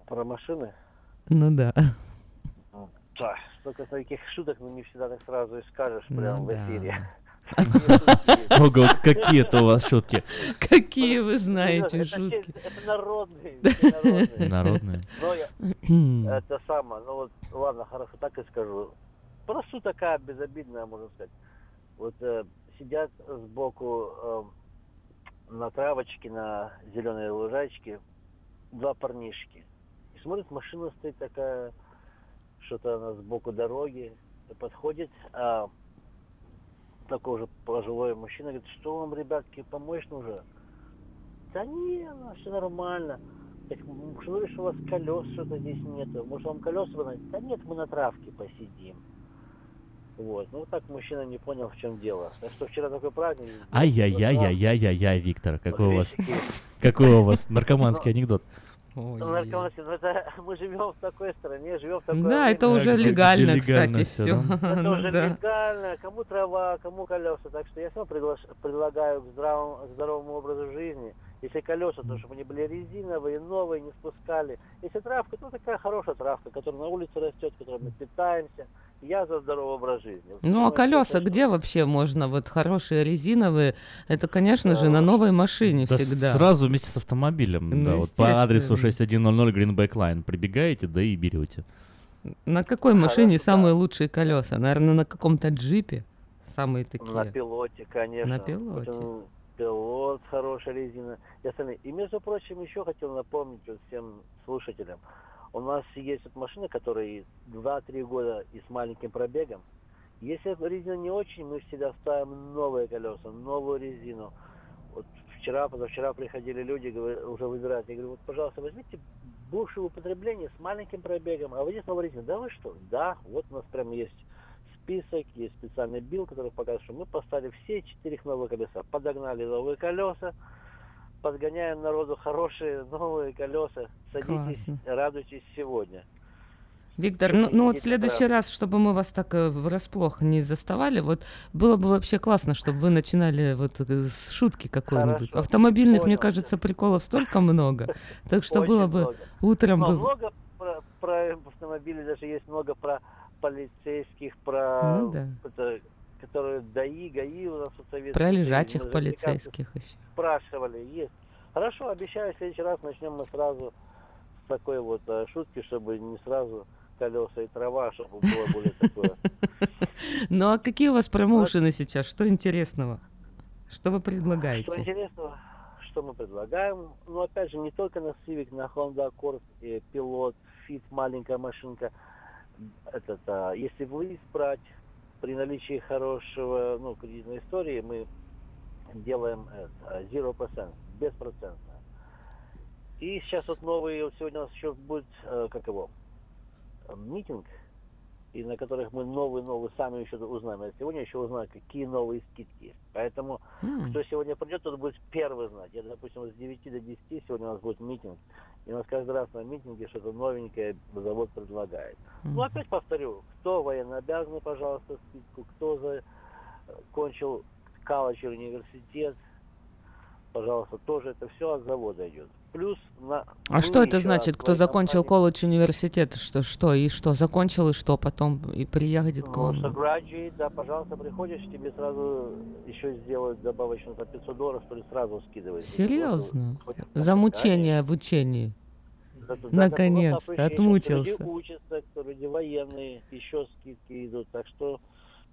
Про машины? Ну да. Да, столько таких шуток, но не всегда так сразу и скажешь прям ну, в эфире. Ого, какие это у вас шутки. Какие вы знаете шутки. Это народные. Народные. Это самое, ну вот, ладно, хорошо, так и скажу. Просто такая безобидная, можно сказать. Вот э, сидят сбоку э, на травочке, на зеленой лужачке два парнишки. И смотрят, машина стоит такая что-то она сбоку дороги подходит, а такой же пожилой мужчина говорит: что вам, ребятки, помочь нужно? Да не, все нормально. Что у вас колес что-то здесь нету? Может, вам колеса понадобится? Да нет, мы на травке посидим. Вот. Ну, так мужчина не понял, в чем дело. Так что вчера такой праздник... Ай-яй-яй-яй-яй-яй-яй, Виктор, какой у вас... Какой у вас наркоманский анекдот. Наркоманский, ну это... Мы живем в такой стране, живем в такой... Да, это уже легально, кстати, все. Это уже легально. Кому трава, кому колеса. Так что я все предлагаю к здоровому образу жизни. Если колеса, то чтобы они были резиновые, новые, не спускали. Если травка, то такая хорошая травка, которая на улице растет, которой мы питаемся. Я за здоровый образ жизни. Ну, а колеса где вообще можно? Вот хорошие резиновые, это, конечно же, на новой машине всегда. Сразу вместе с автомобилем. Да, вот по адресу шесть тысяч сто Greenback Line прибегаете, да и берете. На какой машине самые лучшие колеса? Наверное, на каком-то джипе самые такие. На пилоте, конечно. На пилоте. Пилот, хорошая резина. И, между прочим, еще хотел напомнить всем слушателям. У нас есть вот машины, которые два-три года и с маленьким пробегом. Если резина не очень, мы всегда ставим новые колеса, новую резину. Вот вчера, позавчера приходили люди, говорят, уже выбирают. Я говорю: вот, пожалуйста, возьмите бывшее употребление с маленьким пробегом, а вы здесь новая резина. Да вы что? Да, вот у нас прям есть список, есть специальный билл, который показывает, что мы поставили все четыре новые колеса. Подогнали новые колеса. Подгоняем народу хорошие новые колеса. Садитесь, классно. Радуйтесь сегодня. Виктор, ну, ну вот в следующий раз, чтобы мы вас так врасплох не заставали, вот было бы вообще классно, чтобы вы начинали вот с шутки какой-нибудь. Хорошо. Автомобильных, понял, мне кажется, приколов столько много, так что было бы утром... Много про автомобили, даже есть много про полицейских, про... которые ДАИ, ГАИ у нас в Советском Союзе. Про лежачих полицейских еще. Спрашивали, есть. Хорошо, обещаю, в следующий раз начнем мы сразу с такой вот а, шутки, чтобы не сразу колеса и трава, чтобы было более такое. Ну а какие у вас промоушены сейчас? Что интересного? Что вы предлагаете? Что интересного? Что мы предлагаем? Ну опять же, не только на Civic, на Honda Accord, Pilot, Fit, маленькая машинка. Это, если вы избрать... При наличии хорошего, ну, кредитной истории мы делаем это, ноль процентов, беспроцентно. И сейчас вот новый, вот сегодня у нас еще будет, э, как его, митинг, и на которых мы новые-новые сами еще узнаем. Я сегодня еще узнаю, какие новые скидки есть. Поэтому, mm. кто сегодня придет, тот будет первый знать. Я, допустим, с девяти до десяти сегодня у нас будет митинг. И у нас каждый раз на митинге что-то новенькое завод предлагает. Mm. Ну, опять повторю, кто военнообязанный, пожалуйста, скидку, кто закончил Калач университет, пожалуйста, тоже это все от завода идет. Плюс на... А что это значит, кто закончил колледж университет, что, что, и что, закончил, и что, потом, и приедет к вам? Ну, graduate, да, пожалуйста, приходишь, тебе сразу еще сделают добавочную за пятьсот долларов, то ли сразу скидывают. Серьезно? За мучение в учении? Наконец-то, отмучился. Люди учатся, люди военные, еще скидки идут, так что...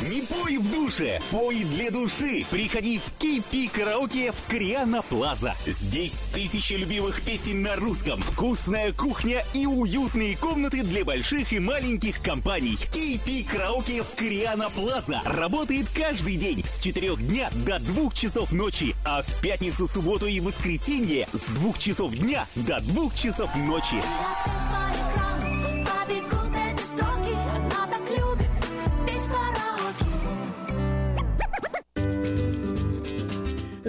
Не пой в душе, пой для души. Приходи в Кей Пи Караоке в Кориана Плаза. Здесь тысячи любимых песен на русском, вкусная кухня и уютные комнаты для больших и маленьких компаний. Кей Пи Караоке в Кориана Плаза работает каждый день с четырёх дня до двух часов ночи, а в пятницу, субботу и воскресенье с двух часов дня до двух часов ночи.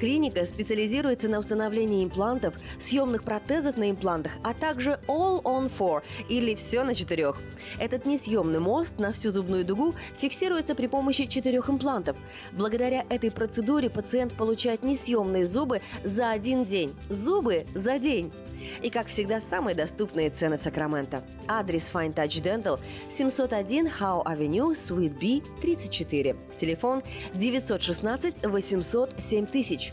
Клиника специализируется на установлении имплантов, съемных протезов на имплантах, а также All on Four, или «Все на четырех». Этот несъемный мост на всю зубную дугу фиксируется при помощи четырех имплантов. Благодаря этой процедуре пациент получает несъемные зубы за один день. Зубы за день! И, как всегда, самые доступные цены в Сакраменто. Адрес Fine Touch Dental – семьсот один Howe Avenue, Suite B, тридцать четыре. Телефон девять один шесть восемь ноль ноль семь тысяч.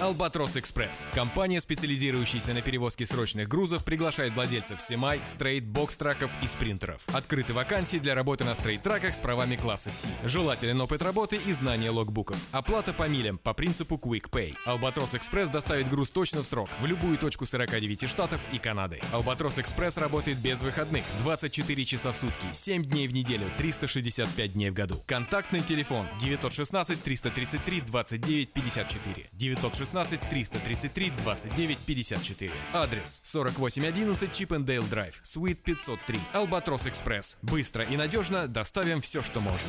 «Албатрос Экспресс» – компания, специализирующаяся на перевозке срочных грузов, приглашает владельцев семай, стрейт, бокс-траков и спринтеров. Открыты вакансии для работы на стрейт-траках с правами класса C. Желателен опыт работы и знание логбуков. Оплата по милям по принципу Quick Pay. «Албатрос Экспресс» доставит груз точно в срок в любую точку сорок девять штатов и Канады. «Албатрос Экспресс» работает без выходных, двадцать четыре часа в сутки, семь дней в неделю, триста шестьдесят пять дней в году. Контактный телефон девять один шесть триста тридцать три двадцать девять пятьдесят четыре. девять один шесть триста тридцать три двадцать девять пятьдесят четыре. Адрес сорок восемь одиннадцать Чиппендейл Драйв, Суит пятьсот три. «Албатрос Экспресс». Быстро и надежно доставим все, что можно.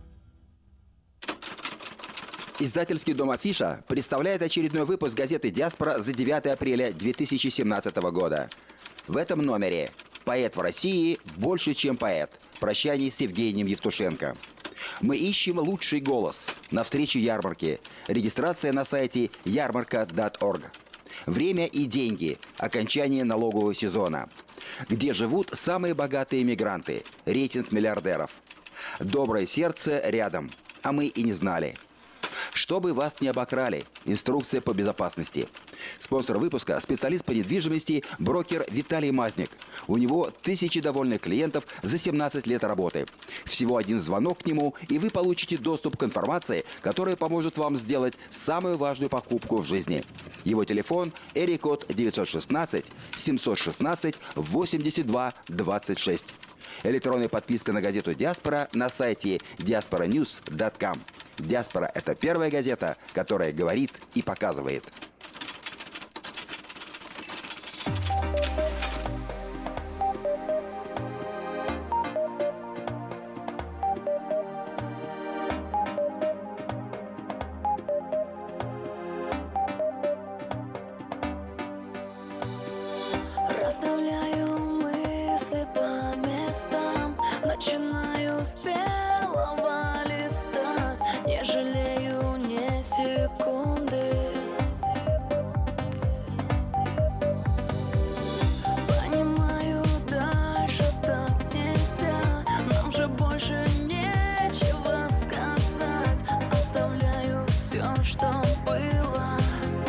Издательский дом «Афиша» представляет очередной выпуск газеты «Диаспора» за девятое апреля две тысячи семнадцатого года. В этом номере «Поэт в России больше, чем поэт. Прощание с Евгением Евтушенко». Мы ищем лучший голос на встречу ярмарки. Регистрация на сайте ярмарка точка орг. Время и деньги. Окончание налогового сезона. Где живут самые богатые мигранты. Рейтинг миллиардеров. Доброе сердце рядом. А мы и не знали. Чтобы вас не обокрали. Инструкция по безопасности. Спонсор выпуска – специалист по недвижимости, брокер Виталий Мазник. У него тысячи довольных клиентов за семнадцать лет работы. Всего один звонок к нему, и вы получите доступ к информации, которая поможет вам сделать самую важную покупку в жизни. Его телефон – эрикод девять один шесть семь один шесть восемь два два шесть. Электронная подписка на газету «Диаспора» на сайте диаспора ньюс точка ком. «Диаспора» — это первая газета, которая говорит и показывает. Расставляю мысли по местам, начинаю с белого листа. Не жалею ни секунды. Понимаю, дальше так нельзя. Нам же больше нечего сказать. Оставляю все, что было,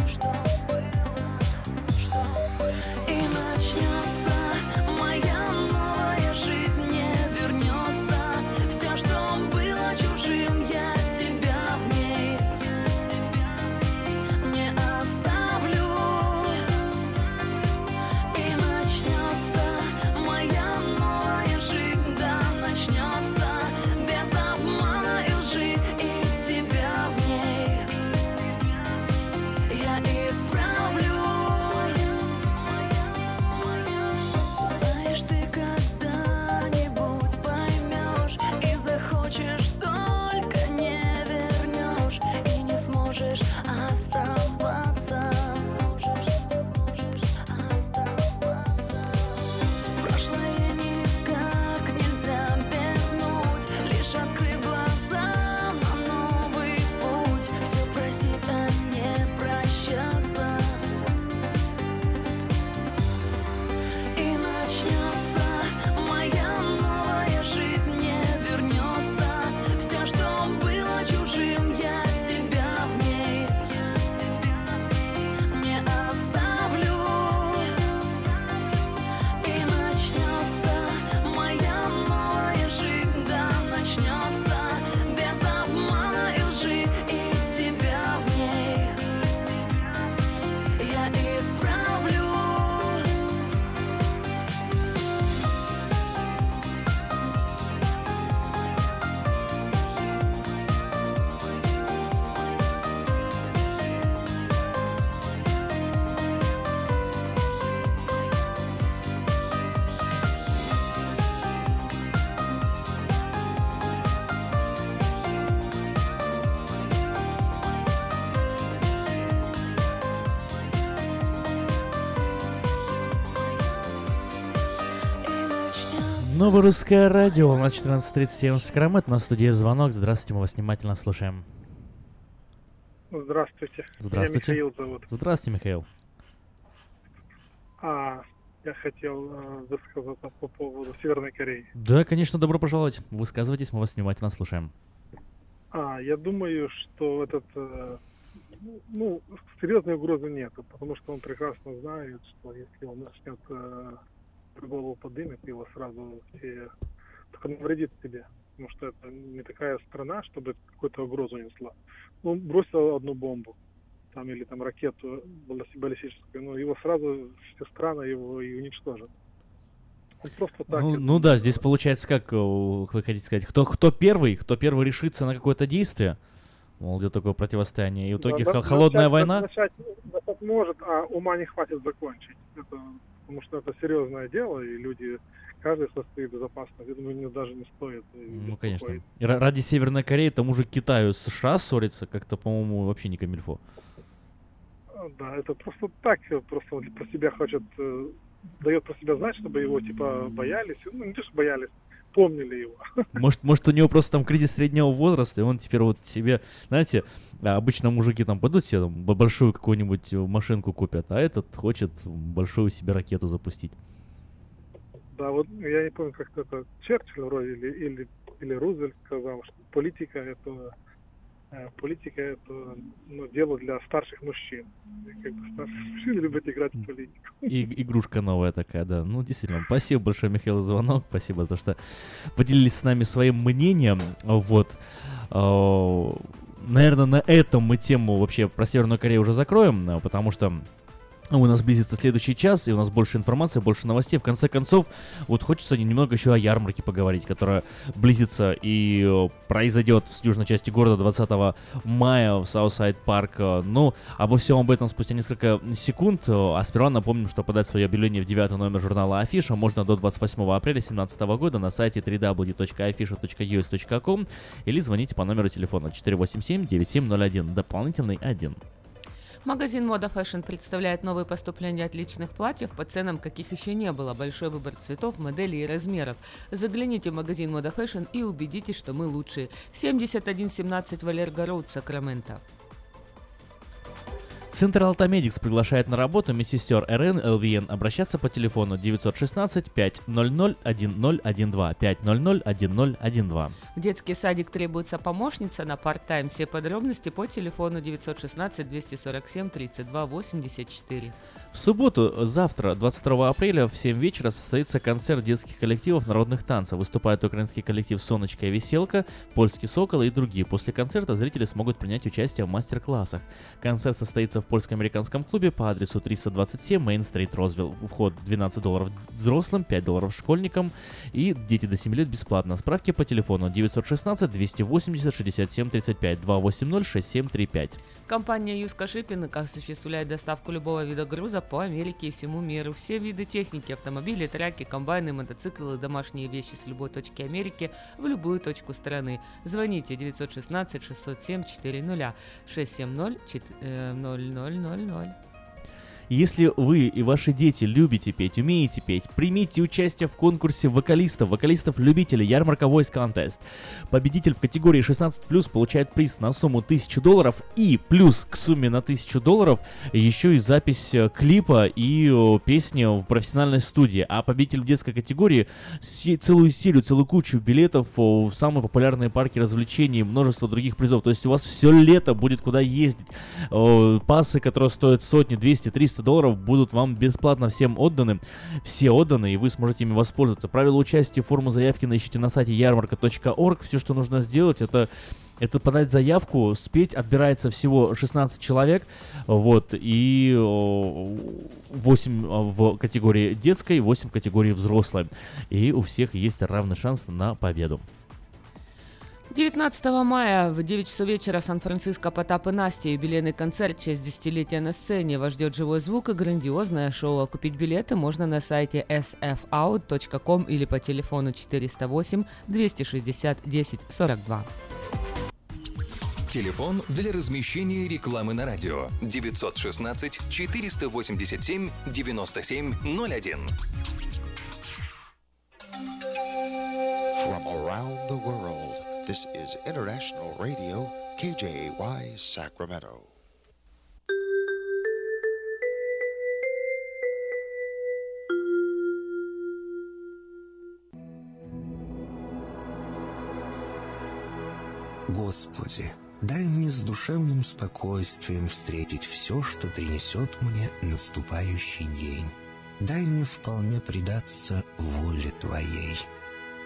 что было, что было. И начнется моя новая жизнь. Не вернется все, что было чужим. Снова русское радио, волна четырнадцать тридцать семь, Сакраменто, на студии «Звонок». Здравствуйте, мы вас внимательно слушаем. Здравствуйте. Здравствуйте. Меня Михаил зовут. Здравствуйте, Михаил. А, я хотел э, высказаться по поводу Северной Кореи. Да, конечно, добро пожаловать. Высказывайтесь, мы вас внимательно слушаем. А, я думаю, что этот... Э, ну, серьезной угрозы нет, потому что он прекрасно знает, что если он начнет... Э, голову подымет, его сразу все... Только навредит тебе, потому что это не такая страна, чтобы какую-то угрозу несла. Ну, бросил одну бомбу, там, или там ракету баллистическую, но его сразу все страны его и уничтожат. Просто так. Ну, это... ну да, здесь получается, как вы хотите сказать, кто, кто первый, кто первый решится на какое-то действие, мол, где такое противостояние, и в итоге да, холодная начать, война... Начать, начать может, а ума не хватит закончить. Это... Потому что это серьезное дело, и люди, каждый состоит безопасно. Я думаю, мне даже не стоит. Ну, конечно. И ради Северной Кореи, тому же Китаю, США ссориться как-то, по-моему, вообще не камильфо. Да, это просто так, просто он про себя хочет, э, дает про себя знать, чтобы его, типа, боялись. Ну, не то, что боялись, помнили его. Может, может, у него просто там кризис среднего возраста, и он теперь вот себе, знаете, обычно мужики там пойдут себе, там, большую какую-нибудь машинку купят, а этот хочет большую себе ракету запустить. Да, вот я не помню, как это Черчилль вроде, или, или, или Рузвельт сказал, что политика это, политика это ну, дело для старших мужчин. Как бы старшие мужчины любят играть в политику. И, игрушка новая такая, да. Ну, действительно, спасибо большое, Михаил, за звонок. Спасибо за то, что поделились с нами своим мнением. Вот. Наверное, на этом мы тему вообще про Северную Корею уже закроем, потому что у нас близится следующий час, и у нас больше информации, больше новостей. В конце концов, вот хочется немного еще о ярмарке поговорить, которая близится и произойдет в южной части города двадцатого мая в Саутсайд Парк. Ну, обо всем об этом спустя несколько секунд. А сперва напомним, что подать свое объявление в девятый номер журнала «Афиша» можно до двадцать восьмого апреля две тысячи семнадцатого года на сайте дабл ю дабл ю дабл ю точка афиша точка ю эс точка ком или звоните по номеру телефона четыре восемь семь девять семь ноль один, дополнительный один. Магазин Moda Fashion представляет новые поступления отличных платьев по ценам, каких еще не было. Большой выбор цветов, моделей и размеров. Загляните в магазин Moda Fashion и убедитесь, что мы лучшие. семьдесят один семнадцать Валерго Роуд, Сакраменто. Центр Алтамедикс приглашает на работу медсестер РН ЛВН. Обращаться по телефону девять один шесть пять ноль ноль один ноль один два пять ноль ноль один ноль один два. В детский садик требуется помощница на парт-тайм. Все подробности по телефону девять один шесть два четыре семь три два восемь четыре. В субботу, завтра, двадцать второго апреля, в семь вечера состоится концерт детских коллективов народных танцев. Выступает украинский коллектив «Сонечка и Веселка», «Польский сокол» и другие. После концерта зрители смогут принять участие в мастер-классах. Концерт состоится в польско-американском клубе по адресу триста двадцать семь Main Street, Розвилл. Вход двенадцать долларов взрослым, пять долларов школьникам, и дети до семи лет бесплатно. Справки по телефону девять один шесть два восемь ноль шесть семь три пять два восемь ноль шесть семь три пять. Компания «Юска Шиппинг» осуществляет доставку любого вида груза по Америке и всему миру. Все виды техники, автомобили, траки, комбайны, мотоциклы, домашние вещи с любой точки Америки в любую точку страны. Звоните девять один шесть шесть ноль семь четыре ноль шесть семь ноль ноль ноль ноль ноль. Если вы и ваши дети любите петь, умеете петь, примите участие в конкурсе вокалистов, вокалистов-любителей «Ярмарка Voice Contest». Победитель в категории шестнадцать плюс получает приз на сумму тысяча долларов и плюс к сумме на тысячу долларов еще и запись клипа и песни в профессиональной студии. А победитель в детской категории целую серию, целую кучу билетов в самые популярные парки развлечений, множество других призов. То есть у вас все лето будет куда ездить. Пассы, которые стоят сотни, двести, триста долларов будут вам бесплатно всем отданы, все отданы, и вы сможете ими воспользоваться. Правила участия, форму заявки ищите на сайте ярмарка точка орг. Все, что нужно сделать, это, это подать заявку, спеть. Отбирается всего шестнадцать человек, вот, и восемь в категории детской, восемь в категории взрослой, и у всех есть равный шанс на победу. девятнадцатого мая в девять часов вечера Сан-Франциско «Потап и Настя». Юбилейный концерт в честь десятилетия на сцене. Вас ждет живой звук и грандиозное шоу. Купить билеты можно на сайте эс эф аут точка ком или по телефону четыреста восемь двести шестьдесят десять сорок два. Телефон для размещения рекламы на радио девять один шесть четыре восемь семь девять семь ноль один. This is International Radio, кей джей эй уай, Sacramento. Господи, дай мне с душевным спокойствием встретить все, что принесет мне наступающий день. Дай мне вполне предаться воле Твоей.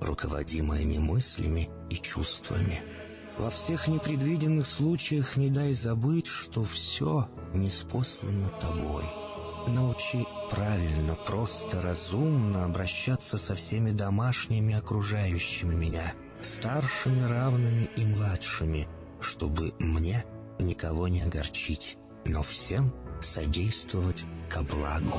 руководи моими мыслями и чувствами. Во всех непредвиденных случаях не дай забыть, что все ниспослано Тобой. Научи правильно, просто, разумно обращаться со всеми домашними, окружающими меня, старшими, равными и младшими, чтобы мне никого не огорчить, но всем содействовать ко благу.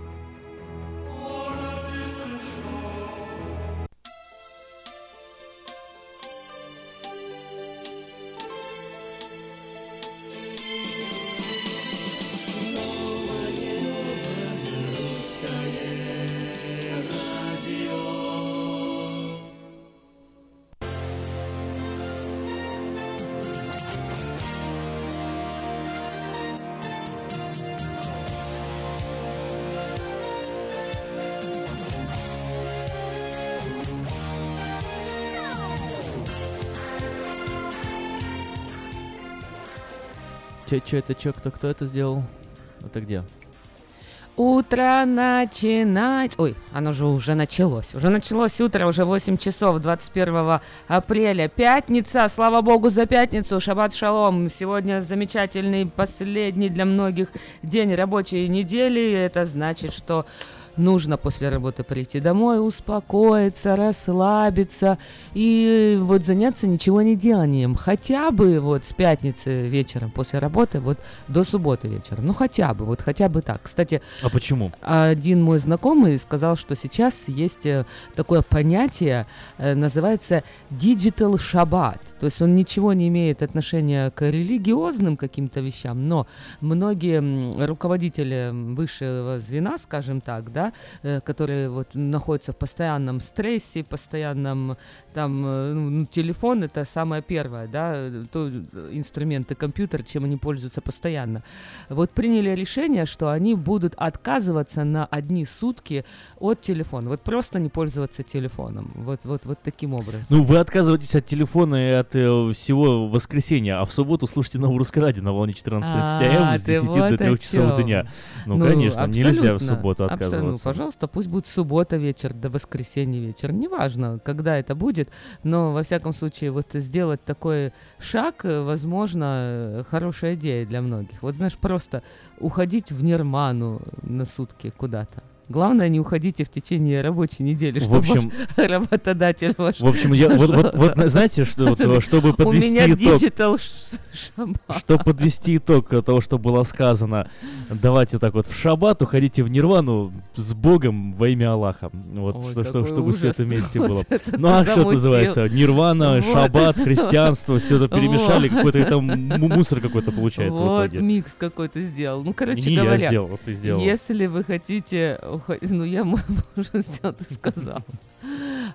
Че, че это, че, кто, кто это сделал? Это где? Утро начинать... Ой, оно же уже началось. Уже началось утро, уже восемь часов двадцать первого апреля. Пятница, слава богу за пятницу, шаббат шалом. Сегодня замечательный, последний для многих день рабочей недели. Это значит, что нужно после работы прийти домой, успокоиться, расслабиться и вот заняться ничего не деланием. Хотя бы вот с пятницы вечером после работы вот до субботы вечером. Ну хотя бы, вот хотя бы так. Кстати, а почему? Один мой знакомый сказал, что сейчас есть такое понятие, называется digital шаббат. То есть он ничего не имеет отношения к религиозным каким-то вещам, но многие руководители высшего звена, скажем так, да, которые вот находятся в постоянном стрессе, постоянном там, ну, телефон — это самое первое, да, то инструменты, компьютер, чем они пользуются постоянно. Вот приняли решение, что они будут отказываться на одни сутки от телефона, вот просто не пользоваться телефоном, вот, вот, вот таким образом. Ну, вы отказываетесь от телефона и от э, всего воскресенья, а в субботу слушайте на Русском радио на волне четырнадцать тридцать а.м с десяти вот до трех часов дня. Ну, ну конечно, нельзя в субботу отказываться. Ну, пожалуйста, пусть будет суббота вечер, до воскресенья вечер, неважно, когда это будет, но, во всяком случае, вот сделать такой шаг, возможно, хорошая идея для многих. Вот, знаешь, просто уходить в нирвану на сутки куда-то. Главное, не уходите в течение рабочей недели, чтобы в общем, работодатель ваш... В общем, я, вот, вот, вот знаете, что, вот, чтобы подвести итог... Чтобы подвести итог того, что было сказано, давайте так вот в шаббат, уходите в нирвану с Богом во имя Аллаха. Вот, Ой, что, что, чтобы ужас. Все это вместе вот было. Это ну а замутил. Что называется? Нирвана, вот. Шаббат, христианство, все это перемешали, вот. Какой-то там мусор какой-то получается вот, в итоге. Вот микс какой-то сделал. Ну, короче Не говоря, я сделал, вот ты сделал. Если вы хотите... Ну, я, может, сделал, ты сказал.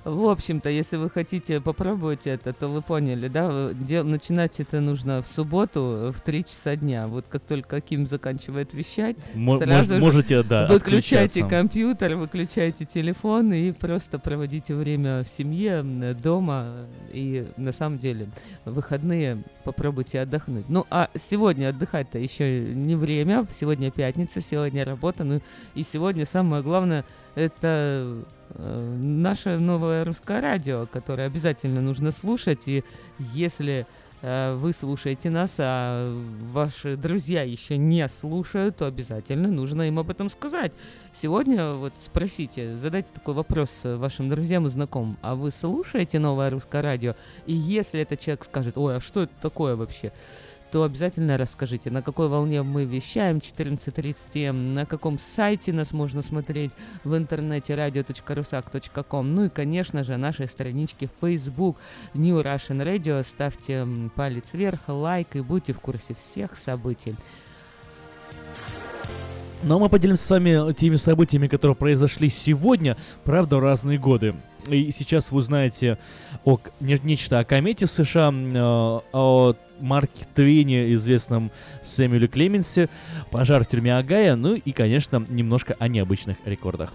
В общем-то, если вы хотите попробовать это, то вы поняли, да? Дел... Начинать это нужно в субботу в три часа дня. Вот как только Ким заканчивает вещать, М- сразу мож- можете, да, выключайте компьютер, выключайте телефон и просто проводите время в семье, дома. И на самом деле выходные попробуйте отдохнуть. Ну, а сегодня отдыхать-то еще не время. Сегодня пятница, сегодня работа. Ну и сегодня самое главное – это... наше новое русское радио, которое обязательно нужно слушать. И если э, вы слушаете нас, а ваши друзья еще не слушают, то обязательно нужно им об этом сказать. Сегодня вот спросите, задайте такой вопрос вашим друзьям и знакомым. А вы слушаете новое русское радио? И если этот человек скажет, ой, а что это такое вообще? То обязательно расскажите, на какой волне мы вещаем четырнадцать тридцать эм, на каком сайте нас можно смотреть в интернете радио точка русак точка ком, ну и, конечно же, нашей страничке в Facebook New Russian Radio. Ставьте палец вверх, лайк и будьте в курсе всех событий. Ну а мы поделимся с вами теми событиями, которые произошли сегодня, правда, в разные годы. И сейчас вы узнаете о, не, нечто о комете в США, э, о Марке Твене, известном Сэмюэле Клеменсе, пожар в тюрьме Огайо, ну и, конечно, немножко о необычных рекордах.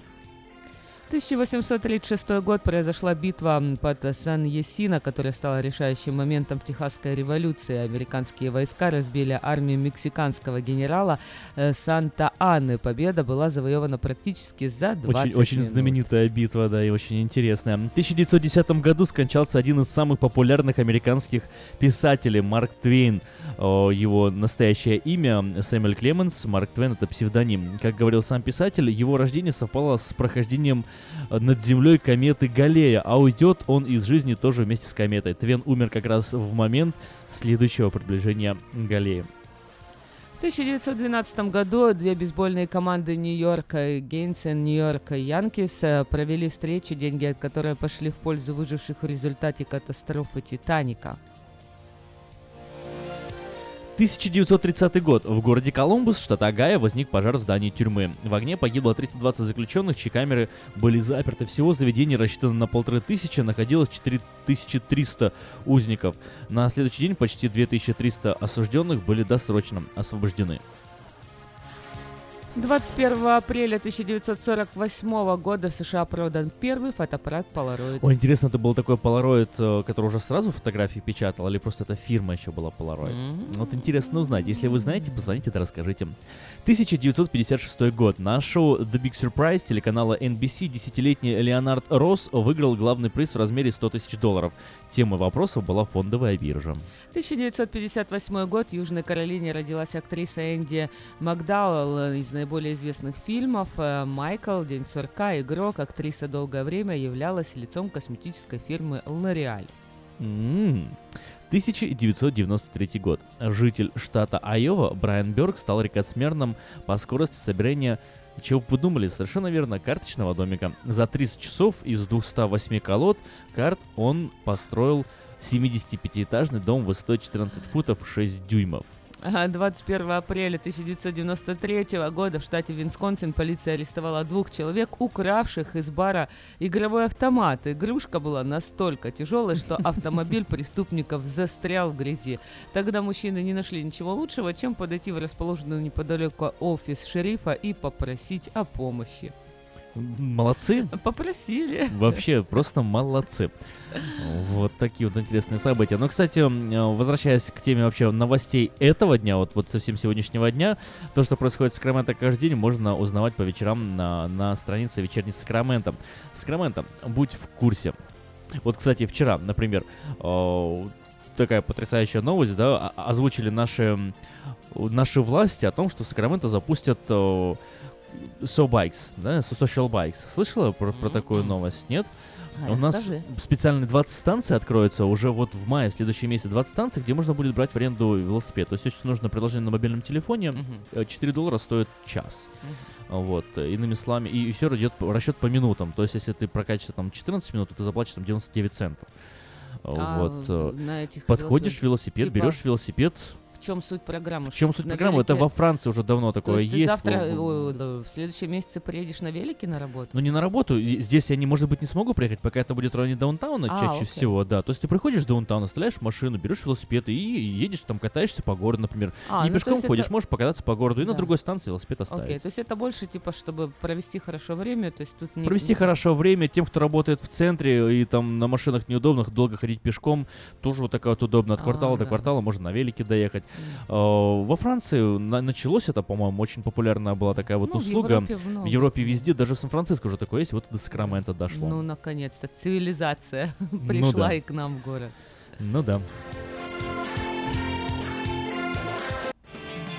тысяча восемьсот тридцать шестой год произошла битва под Сан-Ясино, которая стала решающим моментом в Техасской революции. Американские войска разбили армию мексиканского генерала Санта-Анны. Победа была завоевана практически за двадцать минут. Очень знаменитая битва, да, и очень интересная. В тысяча девятьсот десятом году скончался один из самых популярных американских писателей Марк Твен. Его настоящее имя Сэмюэль Клеменс. Марк Твен — это псевдоним. Как говорил сам писатель, его рождение совпало с прохождением над землей кометы Галлея, а уйдет он из жизни тоже вместе с кометой. Твен умер как раз в момент следующего приближения Галлея. В тысяча девятьсот двенадцатом году две бейсбольные команды Нью-Йорка, Гейнс и Нью-Йорк Янкис, провели встречу, деньги от которой пошли в пользу выживших в результате катастрофы «Титаника». тысяча девятьсот тридцатый год. В городе Колумбус, штат Огайо, возник пожар в здании тюрьмы. В огне погибло триста двадцать заключенных, чьи камеры были заперты. Всего заведение рассчитано на полторы тысячи, находилось четыре тысячи триста узников. На следующий день почти две тысячи триста осужденных были досрочно освобождены. двадцать первого апреля тысяча девятьсот сорок восьмого года в США продан первый фотоаппарат Polaroid. О, интересно, это был такой Polaroid, который уже сразу фотографии печатал, или просто эта фирма еще была Polaroid? Mm-hmm. Вот интересно узнать. Если вы знаете, позвоните, да расскажите. тысяча девятьсот пятьдесят шестой год. На шоу The Big Surprise телеканала эн би си десятилетний Леонард Росс выиграл главный приз в размере сто тысяч долларов. Темой вопросов была фондовая биржа. тысяча девятьсот пятьдесят восьмой год. В Южной Каролине родилась актриса Энди Макдауэлл из наиболее известных фильмов «Майкл», «День сурка», «Игрок». Актриса долгое время являлась лицом косметической фирмы «Лореаль». Mm-hmm. тысяча девятьсот девяносто третий год. Житель штата Айова Брайан Бёрг стал рекордсменом по скорости собирания, чего бы вы думали, совершенно верно, карточного домика. За тридцать часов из двухсот восьми колод карт он построил семидесятипятиэтажный дом высотой четырнадцать футов шесть дюймов. двадцать первого апреля тысяча девятьсот девяносто третьего года в штате Висконсин полиция арестовала двух человек, укравших из бара игровой автомат. Игрушка была настолько тяжелой, что автомобиль преступников застрял в грязи. Тогда мужчины не нашли ничего лучшего, чем подойти в расположенный неподалеку офис шерифа и попросить о помощи. Молодцы. Попросили. Вообще, просто молодцы. Вот такие вот интересные события. Но, кстати, возвращаясь к теме вообще новостей этого дня, вот, вот совсем сегодняшнего дня, то, что происходит в Сакраменто каждый день, можно узнавать по вечерам на, на странице «Вечерний Сакраменто». Сакраменто, будь в курсе. Вот, кстати, вчера, например, такая потрясающая новость, да, озвучили наши, наши власти о том, что Сакраменто запустят... SoBikes, да, SocialBikes. Слышала про, про такую новость? Нет? А, У расскажи. Нас специально двадцать станций откроются уже вот в мае, в следующем месяце, двадцать станций, где можно будет брать в аренду велосипед. То есть очень нужно приложение на мобильном телефоне, четыре доллара стоит час. Uh-huh. Вот, иными словами, и, и все идет расчет по минутам. То есть если ты прокатишься там четырнадцать минут, то ты заплатишь там девяносто девять центов. А вот. На этих подходишь, велосипед, типа... берешь велосипед. В чем суть программы? В чем суть программы? Это во Франции уже давно такое есть. То есть ты завтра, в следующем месяце приедешь на велике на работу? Ну, не на работу. Здесь я, не, может быть, не смогу приехать, пока это будет в районе даунтауна а, чаще окей. всего, да. То есть ты приходишь в даунтаун, оставляешь машину, берешь велосипед и едешь, там катаешься по городу, например. А, не ну, пешком ходишь, это... можешь покататься по городу и да. на другой станции велосипед оставить. Окей, то есть это больше, типа, чтобы провести хорошо время, то есть тут... Не... Провести хорошо время тем, кто работает в центре и там на машинах неудобных, долго ходить пешком, тоже вот такая вот удобная. От квартала а, до да. квартала можно на велике доехать. Uh, во Франции на- началось это, по-моему, очень популярная была такая вот ну, услуга. В Европе, в Европе везде, даже в Сан-Франциско уже такое есть, вот до Сакраменто дошло. Ну, наконец-то, цивилизация пришла ну, да. и к нам в город. Ну да.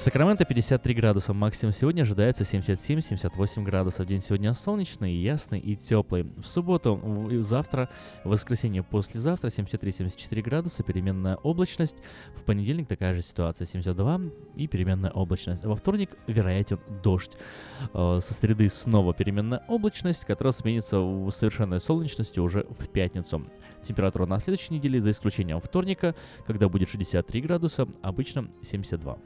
Сакраменто пятьдесят три градуса, максимум сегодня ожидается семьдесят семь - семьдесят восемь градусов. День сегодня солнечный, ясный и теплый. В субботу, завтра, в воскресенье, послезавтра семьдесят три - семьдесят четыре градуса, переменная облачность. В понедельник такая же ситуация, семьдесят два и переменная облачность. Во вторник вероятен дождь. Со среды снова переменная облачность, которая сменится в совершенной солнечности уже в пятницу. Температура на следующей неделе, за исключением вторника, когда будет шестьдесят три градуса, обычно семьдесят два.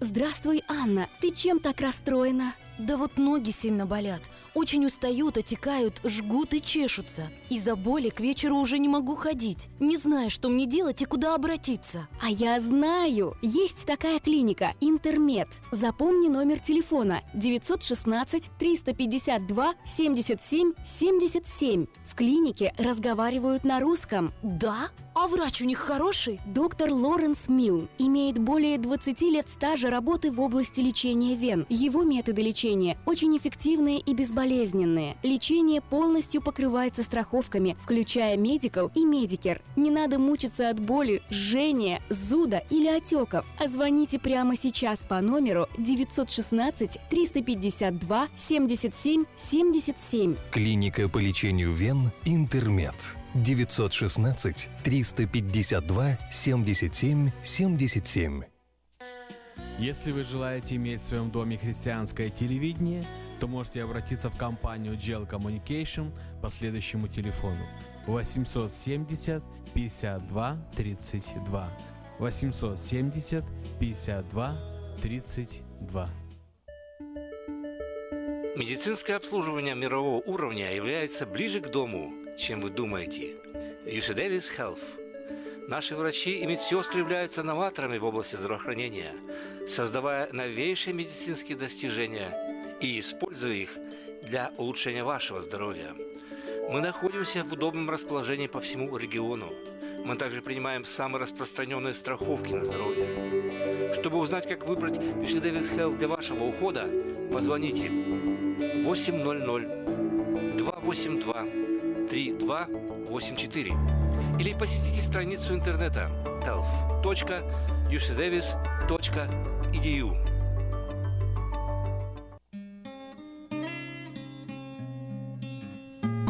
Здравствуй, Анна. Ты чем так расстроена? Да вот ноги сильно болят. Очень устают, отекают, жгут и чешутся. Из-за боли к вечеру уже не могу ходить. Не знаю, что мне делать и куда обратиться. А я знаю! Есть такая клиника «Интермед». Запомни номер телефона девять один шесть, три пять два, семь семь семь семь. В клинике разговаривают на русском. Да? А врач у них хороший? Доктор Лоренс Милн имеет более двадцать лет стажа работы в области лечения вен. Его методы лечения очень эффективные и безболезненные. Лечение полностью покрывается страховками, включая Medical и Medicare. Не надо мучиться от боли, жжения, зуда или отеков. А звоните прямо сейчас по номеру девять один шесть, три пять два, семь семь семь семь. Клиника по лечению вен «Интермед». девять один шесть, три пять два, семь семь семь семь. Если вы желаете иметь в своем доме христианское телевидение, то можете обратиться в компанию джи эл Communication по следующему телефону: восемь семь ноль пятьдесят два тридцать два. восемь семь ноль пятьдесят два тридцать два. Медицинское обслуживание мирового уровня является ближе к дому, чем вы думаете. ю си Davis Health. Наши врачи и медсестры являются новаторами в области здравоохранения, создавая новейшие медицинские достижения и используя их для улучшения вашего здоровья. Мы находимся в удобном расположении по всему региону. Мы также принимаем самые распространенные страховки на здоровье. Чтобы узнать, как выбрать ю си Davis Health для вашего ухода, позвоните восемь ноль ноль два восемь два три два восемь четыре или посетите страницу интернета health точка u c davis точка e d u.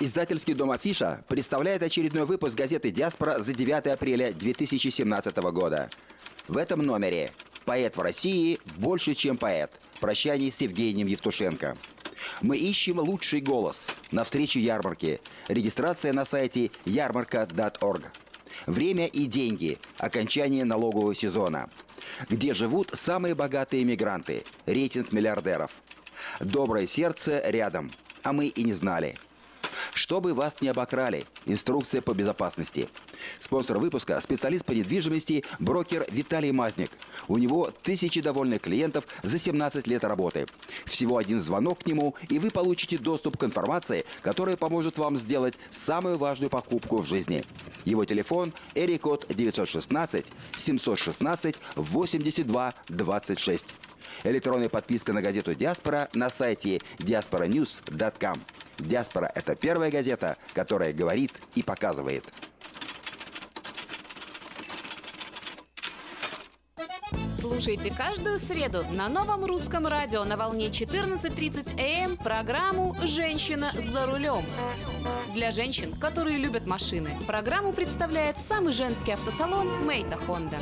Издательский дом «Афиша» представляет очередной выпуск газеты «Диаспора» за девятое апреля две тысячи семнадцатого года. В этом номере «Поэт в России больше, чем поэт. Прощание с Евгением Евтушенко». Мы ищем лучший голос навстречу ярмарке. Регистрация на сайте ярмарка точка орг. Время и деньги. Окончание налогового сезона. Где живут самые богатые мигранты. Рейтинг миллиардеров. Доброе сердце рядом. А мы и не знали. Чтобы вас не обокрали. Инструкция по безопасности. Спонсор выпуска – специалист по недвижимости, брокер Виталий Мазник. У него тысячи довольных клиентов за семнадцать лет работы. Всего один звонок к нему, и вы получите доступ к информации, которая поможет вам сделать самую важную покупку в жизни. Его телефон – эрикод девять один шесть семь один шесть восемь два два шесть. Электронная подписка на газету «Диаспора» на сайте диаспора ньюс точка ком. «Диаспора» – это первая газета, которая говорит и показывает. Слушайте каждую среду на Новом Русском радио на волне четырнадцать тридцать а эм программу «Женщина за рулем». Для женщин, которые любят машины, программу представляет самый женский автосалон «Мейта Хонда».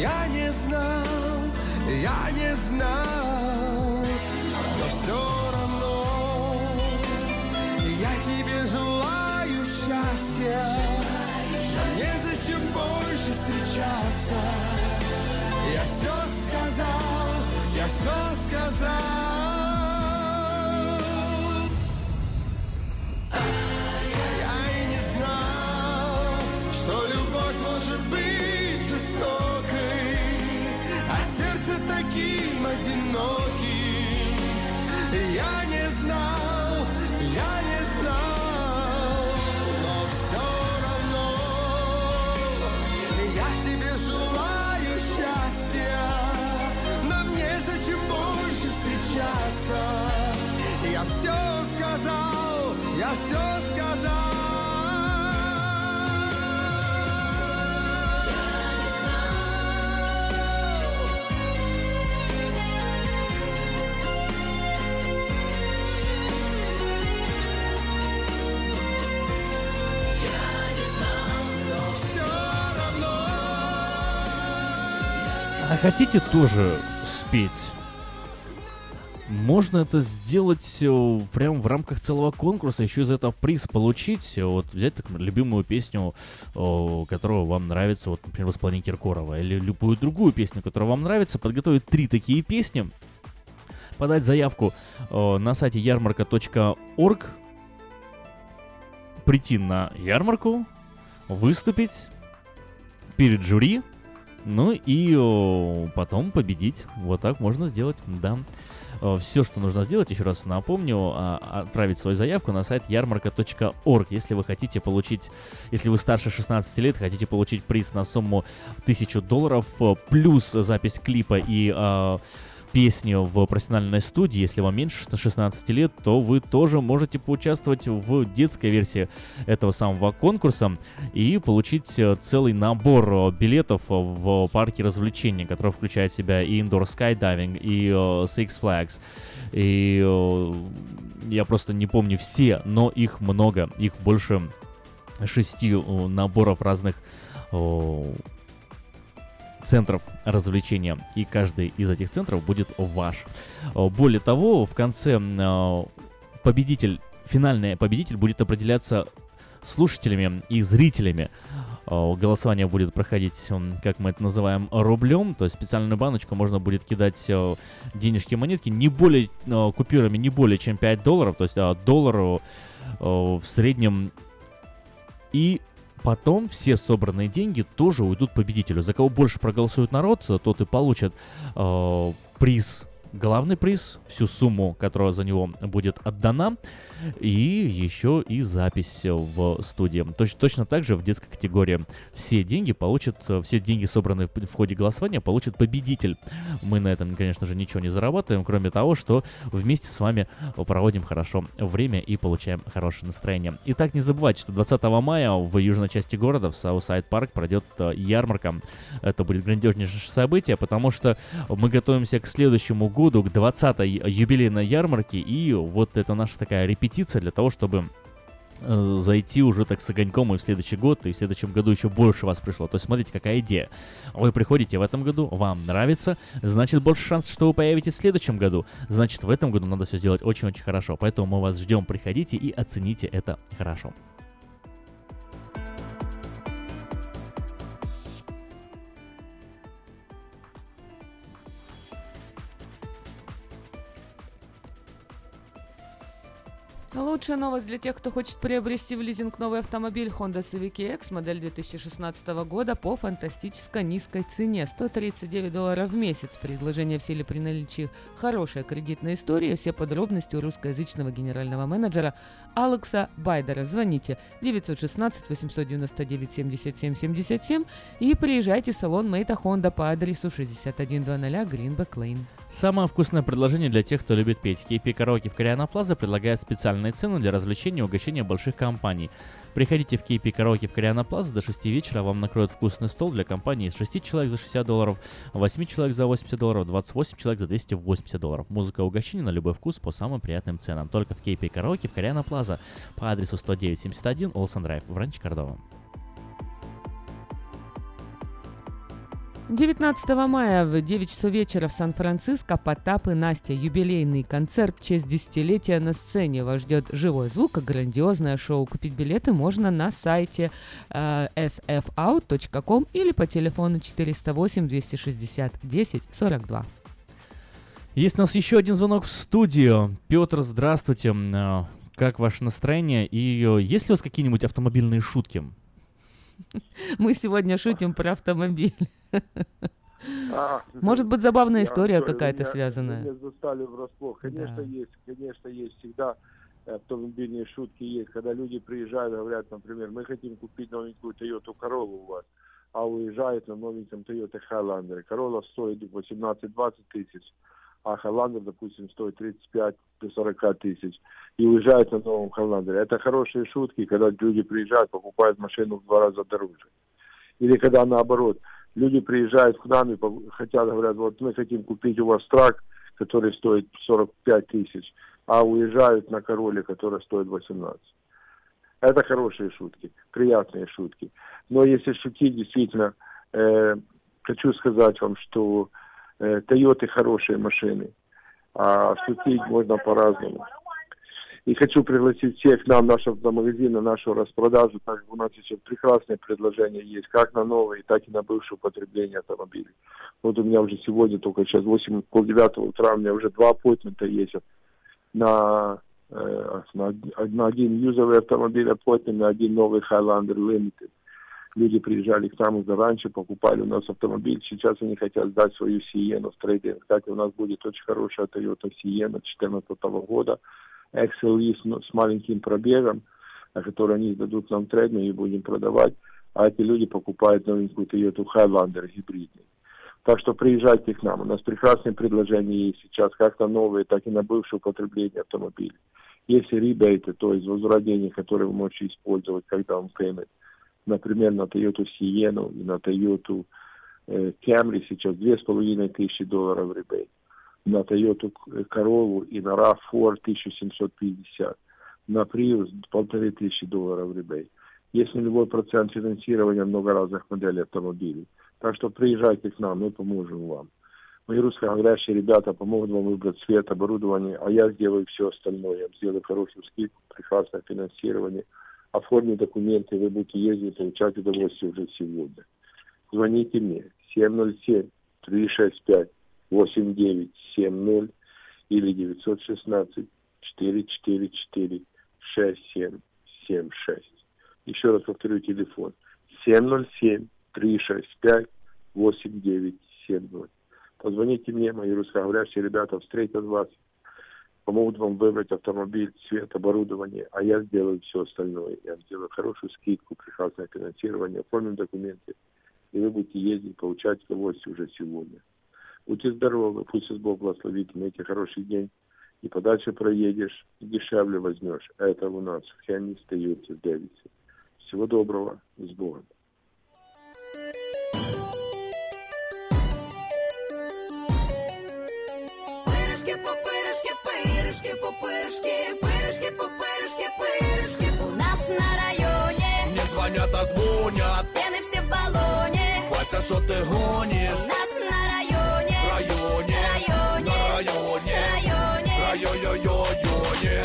Я не знал, А хотите тоже спеть? Можно это сделать прямо в рамках целого конкурса, еще из этого приз получить. Вот взять так, любимую песню, которая вам нравится, вот, например, в исполнении Киркорова, или любую другую песню, которая вам нравится, подготовить три такие песни, подать заявку на сайте ярмарка точка орг, прийти на ярмарку, выступить перед жюри, ну и потом победить. Вот так можно сделать, да. Все, что нужно сделать, еще раз напомню, отправить свою заявку на сайт ярмарка точка орг. Если вы хотите получить, если вы старше шестнадцати лет, хотите получить приз на сумму тысячу долларов, плюс запись клипа и а, песню в профессиональной студии. Если вам меньше шестнадцати лет, то вы тоже можете поучаствовать в детской версии этого самого конкурса и получить целый набор билетов в парке развлечений, который включает в себя и indoor skydiving, и uh, Six Flags, и uh, я просто не помню все, но их много, их больше шести uh, наборов разных uh, центров развлечения, и каждый из этих центров будет ваш. Более того, в конце победитель, финальный победитель будет определяться слушателями и зрителями. Голосование будет проходить, как мы это называем, рублем, то есть специальную баночку можно будет кидать денежки и монетки, не более, купюрами не более чем пять долларов, то есть доллару в среднем, и потом все собранные деньги тоже уйдут победителю. За кого больше проголосует народ, тот и получит э, приз, главный приз, всю сумму, которая за него будет отдана, и еще и запись в студии. Точ- точно так же в детской категории все деньги получат, все деньги, собранные в ходе голосования, получит победитель. Мы на этом, конечно же, ничего не зарабатываем, кроме того, что вместе с вами проводим хорошо время и получаем хорошее настроение. Итак, не забывайте, что двадцатого мая в южной части города, в Саутсайд-парк, пройдет ярмарка. Это будет грандиознейшее событие, потому что мы готовимся к следующему году, году, к двадцатой юбилейной ярмарке, и вот это наша такая репетиция для того, чтобы зайти уже так с огоньком и в следующий год, и в следующем году еще больше вас пришло. То есть смотрите, какая идея. Вы приходите в этом году, вам нравится, значит, больше шансов, что вы появитесь в следующем году. Значит, в этом году надо все сделать очень-очень хорошо. Поэтому мы вас ждем, приходите и оцените это хорошо. Лучшая новость для тех, кто хочет приобрести в лизинг новый автомобиль Honda Civic и икс модель две тысячи шестнадцатого года по фантастически низкой цене – сто тридцать девять долларов в месяц. Предложение в силе при наличии хорошей кредитной истории. Все подробности у русскоязычного генерального менеджера Алекса Байдера. Звоните девять один шесть восемь девять девять семь семь семь семь и приезжайте в салон Мэйта Honda по адресу шестьдесят один двадцать Greenback Lane. Самое вкусное предложение для тех, кто любит петь. кей пи Караоке в Кориана Плаза предлагает специальные цены для развлечения и угощения больших компаний. Приходите в кей пи Караоке в Кориана Плаза до шести вечера, вам накроют вкусный стол для компании из шести человек за шестьдесят долларов, восьми человек за восемьдесят долларов, двадцати восьми человек за двести восемьдесят долларов. Музыка и угощение на любой вкус по самым приятным ценам. Только в кей пи Караоке в Кориана Плаза по адресу сто девять семьдесят один Олсен Драйв в Ранчо Кордова. девятнадцатого мая в девять часов вечера в Сан-Франциско Потап и Настя. Юбилейный концерт в честь десятилетия на сцене. Вас ждет живой звук и грандиозное шоу. Купить билеты можно на сайте э, эс эф аут точка ком или по телефону четыреста восемь двести шестьдесят десять сорок два. Есть у нас еще один звонок в студию. Петр, здравствуйте. Как ваше настроение? И есть ли у вас какие-нибудь автомобильные шутки? Мы сегодня шутим про автомобиль. А, Может быть, забавная история какая-то меня, связанная. Меня застали врасплох. Конечно, да. есть, конечно, есть. Всегда автомобильные шутки есть. Когда люди приезжают, говорят, например, мы хотим купить новенькую Toyota Corolla у вас, а уезжают на новеньком Toyota Highlander. Corolla стоит восемнадцать-двадцать тысяч, а Highlander, допустим, стоит тридцать пять до сорока тысяч. И уезжают на новом Highlander. Это хорошие шутки, когда люди приезжают, покупают машину в два раза дороже. Или когда наоборот, люди приезжают к нам и хотят, говорят, вот мы хотим купить у вас трак, который стоит сорок пять тысяч, а уезжают на Короле, который стоит восемнадцать. Это хорошие шутки, приятные шутки. Но если шутить действительно э, хочу сказать вам, что э, Тойоты хорошие машины, а шутить можно по-разному. И хочу пригласить всех к нам, нашего магазина, нашу распродажу, так как у нас еще прекрасные предложения есть, как на новые, так и на бывшее употребление автомобилей. Вот у меня уже сегодня, только сейчас восемь, полдевятого утра, у меня уже два аппойтмента есть на... на один юзовый автомобиль, а потом на один новый Highlander Limited. Люди приезжали к нам уже раньше, покупали у нас автомобиль, сейчас они хотят сдать свою Сиену в трейдинг. Кстати, у нас будет очень хорошая Toyota Sienna две тысячи четырнадцатого года, икс эл и с, с маленьким пробегом, который они сдадут нам в трейдинг и будем продавать, а эти люди покупают новенькую Toyota Highlander гибридный. Так что приезжайте к нам. У нас прекрасные предложения есть сейчас, как на новые, так и на бывшее употребление автомобилей. Есть ребейты, то есть возврат денег, которые вы можете использовать, когда он пеймент. Например, на Toyota Sienna и на Toyota э, Camry сейчас две тысячи пятьсот долларов ребейт. На Toyota Corolla и на рав фор тысяча семьсот пятьдесят. На Prius полторы тысячи долларов ребейт. Есть нулевой процент финансирования много разных моделей автомобилей. Так что приезжайте к нам, мы поможем вам. Мои русскоговорящие ребята помогут вам выбрать цвет, оборудование, а я сделаю все остальное. Я сделаю хорошую скидку, прекрасное финансирование, оформлю документы, вы будете ездить, получать удовольствие уже сегодня. Звоните мне семь ноль семь, три шесть пять, восемь девять семь ноль или девять один шесть, четыре четыре четыре, шесть семь семь шесть. Еще раз повторю телефон. семь ноль семь, три шесть пять, восемь девять семь ноль. Позвоните мне, мои русскоговорящие ребята встретят вас, помогут вам выбрать автомобиль, цвет, оборудование, а я сделаю все остальное. Я сделаю хорошую скидку, прекрасное финансирование, оформим документы, и вы будете ездить, получать удовольствие уже сегодня. Будьте здоровы, пусть Бог благословит, имейте хороший день, и подальше проедешь, и дешевле возьмешь. Это у нас в Хенни, Тойоте, в Дэвидсе. Всего доброго, с Богом. Пирожки, пупырышки, пирожки, пупырышки, пирожки у нас на районе. Мне звонят, а звонят, стены все в баллоне. Вася, что ты гонишь? У нас на районе, районе, районе, районе, районе, районе.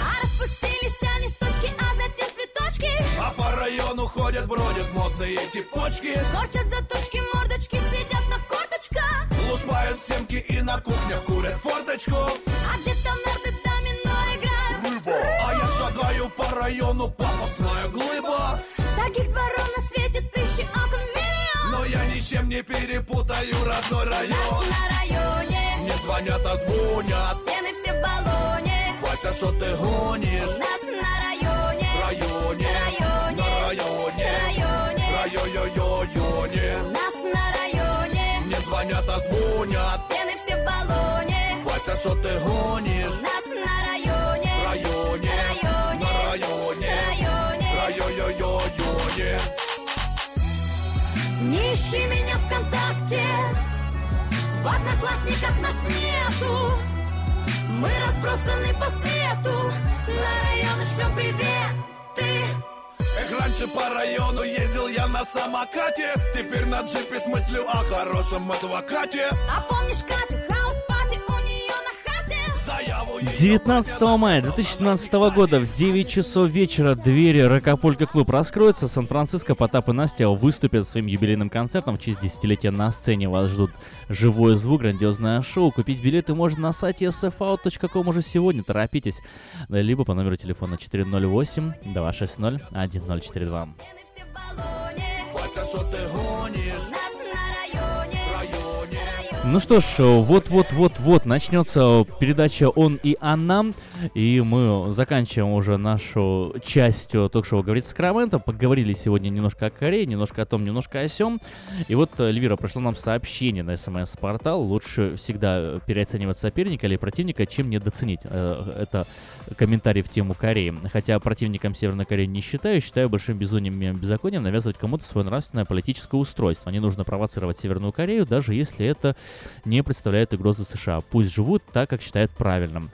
А распустились они с точки, а затем цветочки. А по району ходят, бродят модные типочки. Корчат заточки, мордочки, сидят на корточках. Лушпают семки и на кухнях курят форточку. А где-то морды домино играют рыба. А я шагаю по району, пафосная глыба. Таких дворов на свете тысячи, окон миллион. Но я ничем не перепутаю родной район. Нас на районе. Мне звонят, а звонят. Стены все в баллоне. Вася, что ты гонишь? Нас на районе. Районе. Районе. Районе. Районе. Районе. Нас на районе. Звонят, а звонят. Стены все в баллоне. Вася, что ты гонишь? Нас на районе. Районе. Районе. Районе. Районе. Районе. Не ищи меня ВКонтакте. В одноклассниках нас нету. Мы разбросаны по свету. На районы шлем приветы. Эх, раньше по району ездил я на самокате. Теперь на джипе с мыслью о хорошем адвокате. А помнишь, Катя, хаус-пати у нее на хате? девятнадцатого мая две тысячи семнадцатого года в девять часов вечера двери Рокополька Клуб раскроются. Сан-Франциско, Потап и Настя выступят своим юбилейным концертом в честь десятилетия. На сцене вас ждут живой звук, грандиозное шоу. Купить билеты можно на сайте эс эф ау точка ком уже сегодня, торопитесь. Либо по номеру телефона четыре ноль восемь, два шесть ноль, один ноль четыре два. Ну что ж, вот-вот-вот-вот начнется передача «Он и она», и мы заканчиваем уже нашу часть ток-шоу «Говорит Сакраменто». Поговорили сегодня немножко о Корее, немножко о том, немножко о сём. И вот, Эльвира, прошло нам сообщение на эс эм эс-портал. Лучше всегда переоценивать соперника или противника, чем недооценить. Это комментарий в тему Кореи. Хотя противником Северной Кореи не считаю, считаю большим безумием и беззаконием навязывать кому-то свое нравственное политическое устройство. Не нужно провоцировать Северную Корею, даже если это не представляет угрозы США. Пусть живут так, как считают правильным.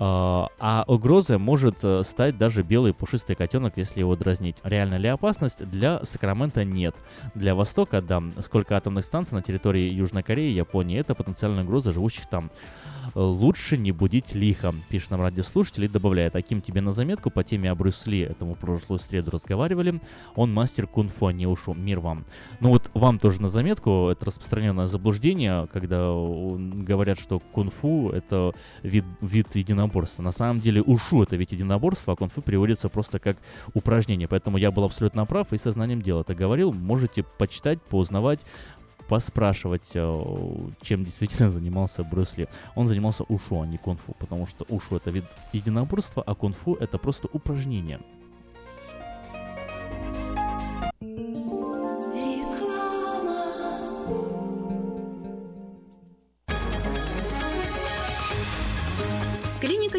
А угрозой может стать даже белый пушистый котенок, если его дразнить. Реальная ли опасность? Для Сакрамента нет. Для Востока, да. Сколько атомных станций на территории Южной Кореи и Японии? Это потенциальная угроза живущих там. Лучше не будить лихо, пишет нам радиослушатель и добавляет. А Ким, тебе на заметку по теме о Брюс Ли, это мы прошлую среду разговаривали, он мастер кунг-фу, а не ушу, мир вам. Ну вот вам тоже на заметку, это распространенное заблуждение, когда говорят, что кунг-фу это вид, вид единоборства. На самом деле ушу это ведь единоборство, а кунг-фу переводится просто как упражнение. Поэтому я был абсолютно прав и сознанием дела это говорил, можете почитать, поузнавать, поспрашивать, чем действительно занимался Брюс Ли. Он занимался ушу, а не кунг-фу, потому что ушу — это вид единоборства, а кунг-фу — это просто упражнение. Клиника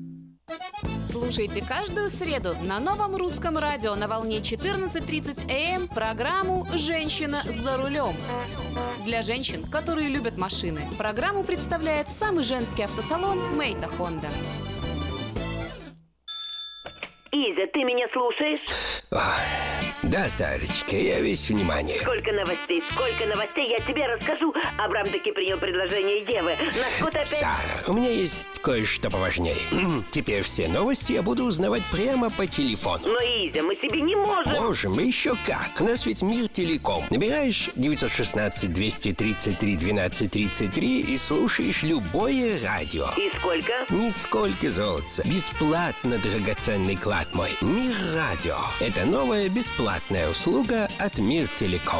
Слушайте каждую среду на Новом Русском радио на волне четырнадцать тридцать а эм программу «Женщина за рулем». Для женщин, которые любят машины, программу представляет самый женский автосалон «Мейта Хонда». Изя, ты меня слушаешь? Да, Сарочка, я весь внимание. Сколько новостей, сколько новостей, я тебе расскажу. Абрам таки принял предложение Евы. Насколько опять... Сара, у меня есть кое-что поважнее. Теперь все новости я буду узнавать прямо по телефону. Но, Изя, мы себе не можем. Можем, и еще как. У нас ведь Мир Телеком. Набираешь девять один шесть два три три один два три три и слушаешь любое радио. И сколько? Нисколько, золотца. Бесплатно, драгоценный клад мой. Мир Радио. Это новое бесплатное. Платная услуга от Мир Телеком.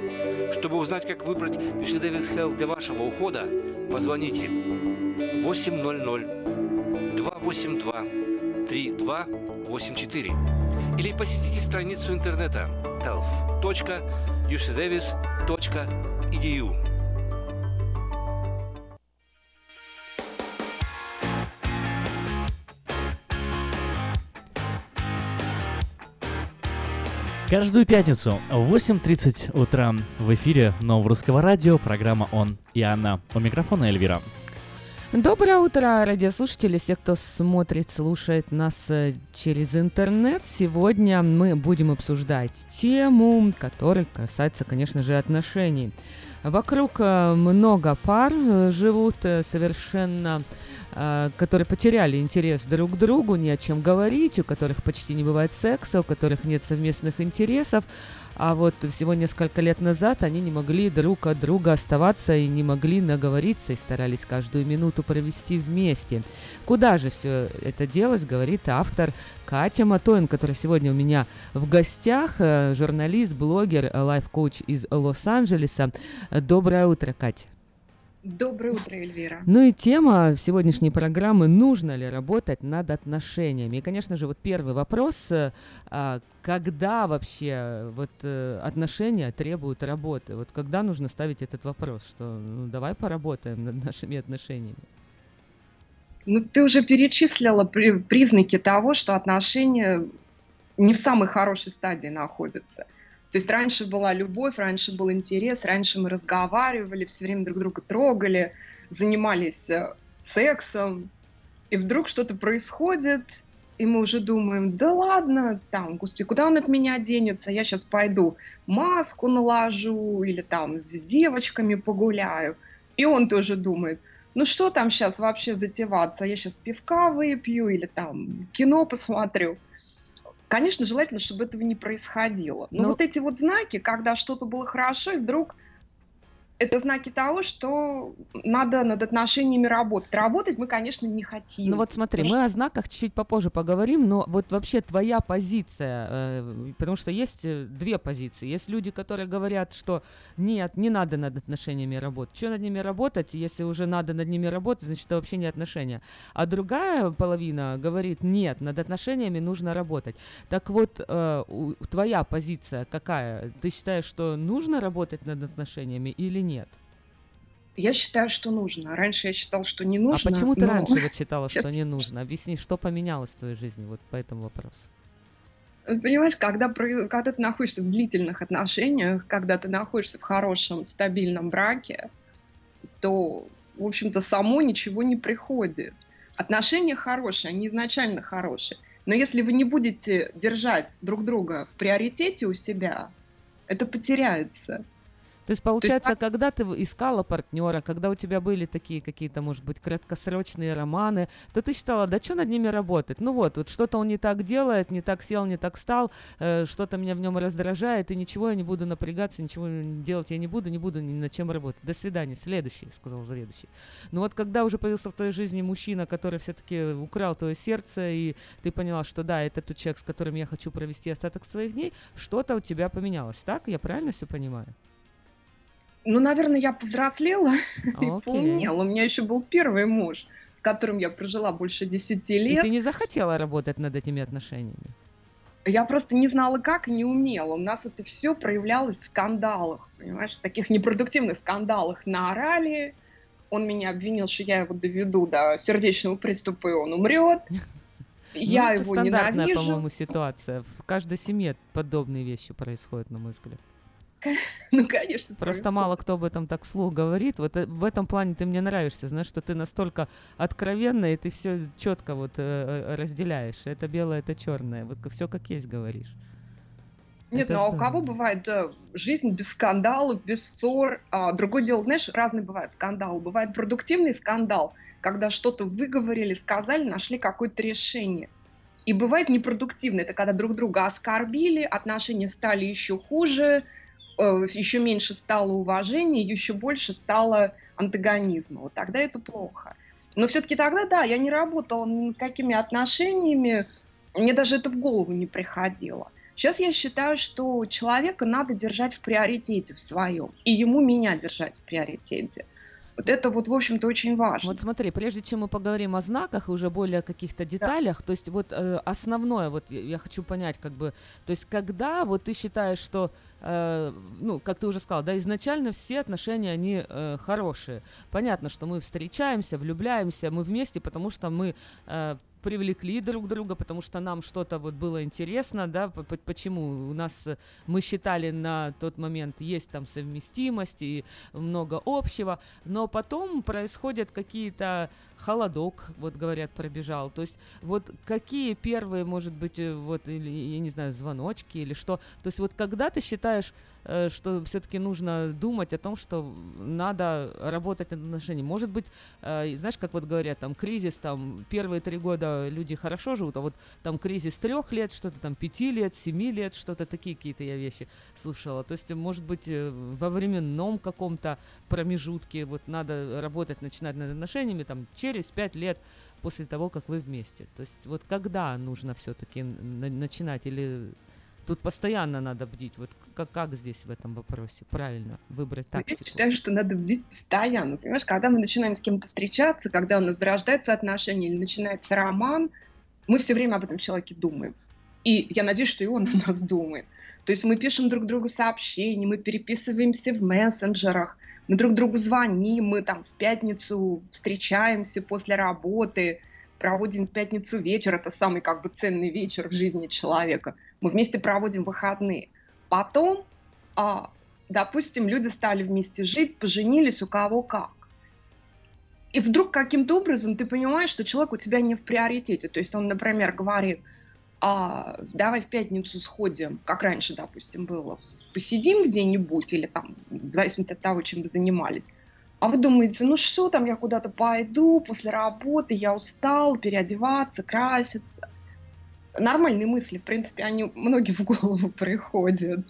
Чтобы узнать, как выбрать ю си Davis Health для вашего ухода, позвоните восемь ноль ноль два восемь два три два восемь четыре или посетите страницу интернета health точка u c davis точка e d u. Каждую пятницу в восемь тридцать утра в эфире Нового Русского радио программа «Он и она». У микрофона Эльвира. Доброе утро, радиослушатели, все, кто смотрит, слушает нас через интернет. Сегодня мы будем обсуждать тему, которая касается, конечно же, отношений. Вокруг много пар живут совершенно, которые потеряли интерес друг к другу, ни о чем говорить, у которых почти не бывает секса, у которых нет совместных интересов. А вот всего несколько лет назад они не могли друг от друга оставаться и не могли наговориться, и старались каждую минуту провести вместе. Куда же все это делось, говорит автор Катя Матоин, которая сегодня у меня в гостях, журналист, блогер, лайф-коуч из Лос-Анджелеса. Доброе утро, Катя. Доброе утро, Эльвира. Ну и тема сегодняшней программы: нужно ли работать над отношениями? И, конечно же, вот первый вопрос: когда вообще вот отношения требуют работы? Вот когда нужно ставить этот вопрос, что ну, давай поработаем над нашими отношениями? Ну, ты уже перечислила признаки того, что отношения не в самой хорошей стадии находятся. То есть раньше была любовь, раньше был интерес, раньше мы разговаривали, все время друг друга трогали, занимались сексом, и вдруг что-то происходит, и мы уже думаем, да ладно, там, господи, куда он от меня денется, я сейчас пойду маску наложу или там с девочками погуляю. И он тоже думает, ну что там сейчас вообще затеваться, я сейчас пивка выпью или там кино посмотрю. Конечно, желательно, чтобы этого не происходило. Но, Но вот эти вот знаки, когда что-то было хорошо, и вдруг это знаки того, что надо над отношениями работать. Работать мы, конечно, не хотим. Ну вот смотри, мы о знаках чуть-чуть попозже поговорим, но вот вообще твоя позиция, потому что есть две позиции. Есть люди, которые говорят, что нет, не надо над отношениями работать. Что над ними работать? Если уже надо над ними работать, значит, это вообще не отношения. А другая половина говорит, нет, над отношениями нужно работать. Так вот, твоя позиция какая? Ты считаешь, что нужно работать над отношениями или нет? Нет. Я считаю, что нужно. Раньше я считала, что не нужно. А почему ты но... раньше вот считала, что не нужно? Объясни, что поменялось в твоей жизни вот по этому вопросу. Понимаешь, когда, когда ты находишься в длительных отношениях, когда ты находишься в хорошем, стабильном браке, то, в общем-то, само ничего не приходит. Отношения хорошие, они изначально хорошие. Но если вы не будете держать друг друга в приоритете у себя, это потеряется. То есть, получается, То есть, когда ты искала партнера, когда у тебя были такие какие-то, может быть, краткосрочные романы, то ты считала, да что над ними работать? Ну вот, вот что-то он не так делает, не так сел, не так встал, э, что-то меня в нем раздражает, и ничего я не буду напрягаться, ничего делать я не буду, не буду ни над чем работать. До свидания, следующий, сказал заведующий. Но вот когда уже появился в твоей жизни мужчина, который все-таки украл твое сердце, и ты поняла, что да, это тот человек, с которым я хочу провести остаток своих дней, что-то у тебя поменялось. Так? Я правильно все понимаю? Ну, наверное, я повзрослела okay. и поумнела. У меня еще был первый муж, с которым я прожила больше десяти лет. И ты не захотела работать над этими отношениями? Я просто не знала, как, и не умела. У нас это все проявлялось в скандалах, понимаешь, в таких непродуктивных скандалах. Наорали, он меня обвинил, что я его доведу до сердечного приступа, и он умрет. Я его ненавижу. Это стандартная, по-моему, ситуация. В каждой семье подобные вещи происходят, на мой взгляд. Ну, конечно. Просто происходит. Мало кто об этом так вслух говорит. Вот в этом плане ты мне нравишься, знаешь, что ты настолько откровенна, и ты все четко вот разделяешь. Это белое, это черное. Вот все как есть говоришь. Нет, это ну здорово. А у кого бывает жизнь без скандалов, без ссор? А, другое дело, знаешь, разные бывают скандалы. Бывает продуктивный скандал, когда что-то выговорили, сказали, нашли какое-то решение. И бывает непродуктивный. Это когда друг друга оскорбили, отношения стали еще хуже, еще меньше стало уважения, еще больше стало антагонизма. Вот тогда это плохо. Но все-таки тогда, да, я не работала ни какими отношениями, мне даже это в голову не приходило. Сейчас я считаю, что человека надо держать в приоритете в своем, и ему меня держать в приоритете. Вот это вот, в общем-то, очень важно. Вот смотри, прежде чем мы поговорим о знаках и уже более о каких-то деталях, да. То есть вот э, основное, вот я хочу понять, как бы, то есть когда вот ты считаешь, что, э, ну, как ты уже сказала, да, изначально все отношения, они э, хорошие. Понятно, что мы встречаемся, влюбляемся, мы вместе, потому что мы... Э, привлекли друг друга, потому что нам что-то вот было интересно, да, почему у нас, мы считали на тот момент, есть там совместимость и много общего, но потом происходят какие-то, холодок, вот говорят, пробежал, то есть вот какие первые, может быть, вот, или, я не знаю, звоночки или что, то есть вот когда ты считаешь, что все-таки нужно думать о том, что надо работать над отношениями. Может быть, знаешь, как вот говорят, там кризис, там первые три года люди хорошо живут, а вот там кризис трех лет, что-то там пяти лет, семи лет, что-то такие какие-то я вещи слушала. То есть, может быть, во временном каком-то промежутке вот надо работать, начинать над отношениями там через пять лет после того, как вы вместе. То есть, вот когда нужно все-таки начинать или... Тут постоянно надо бдить. Вот как, как здесь в этом вопросе правильно выбрать тактику? Я считаю, что надо бдить постоянно. Понимаешь, когда мы начинаем с кем-то встречаться, когда у нас зарождается отношение или начинается роман, мы все время об этом человеке думаем. И я надеюсь, что и он о нас думает. То есть мы пишем друг другу сообщения, мы переписываемся в мессенджерах, мы друг другу звоним, мы там в пятницу встречаемся после работы, проводим пятницу вечер, это самый как бы ценный вечер в жизни человека. Мы вместе проводим выходные. Потом, а, допустим, люди стали вместе жить, поженились у кого как. И вдруг каким-то образом ты понимаешь, что человек у тебя не в приоритете. То есть он, например, говорит, а, давай в пятницу сходим, как раньше, допустим, было, посидим где-нибудь или там, в зависимости от того, чем вы занимались. А вы думаете, ну что там, я куда-то пойду после работы, я устал, переодеваться, краситься. Нормальные мысли, в принципе, они многим в голову приходят.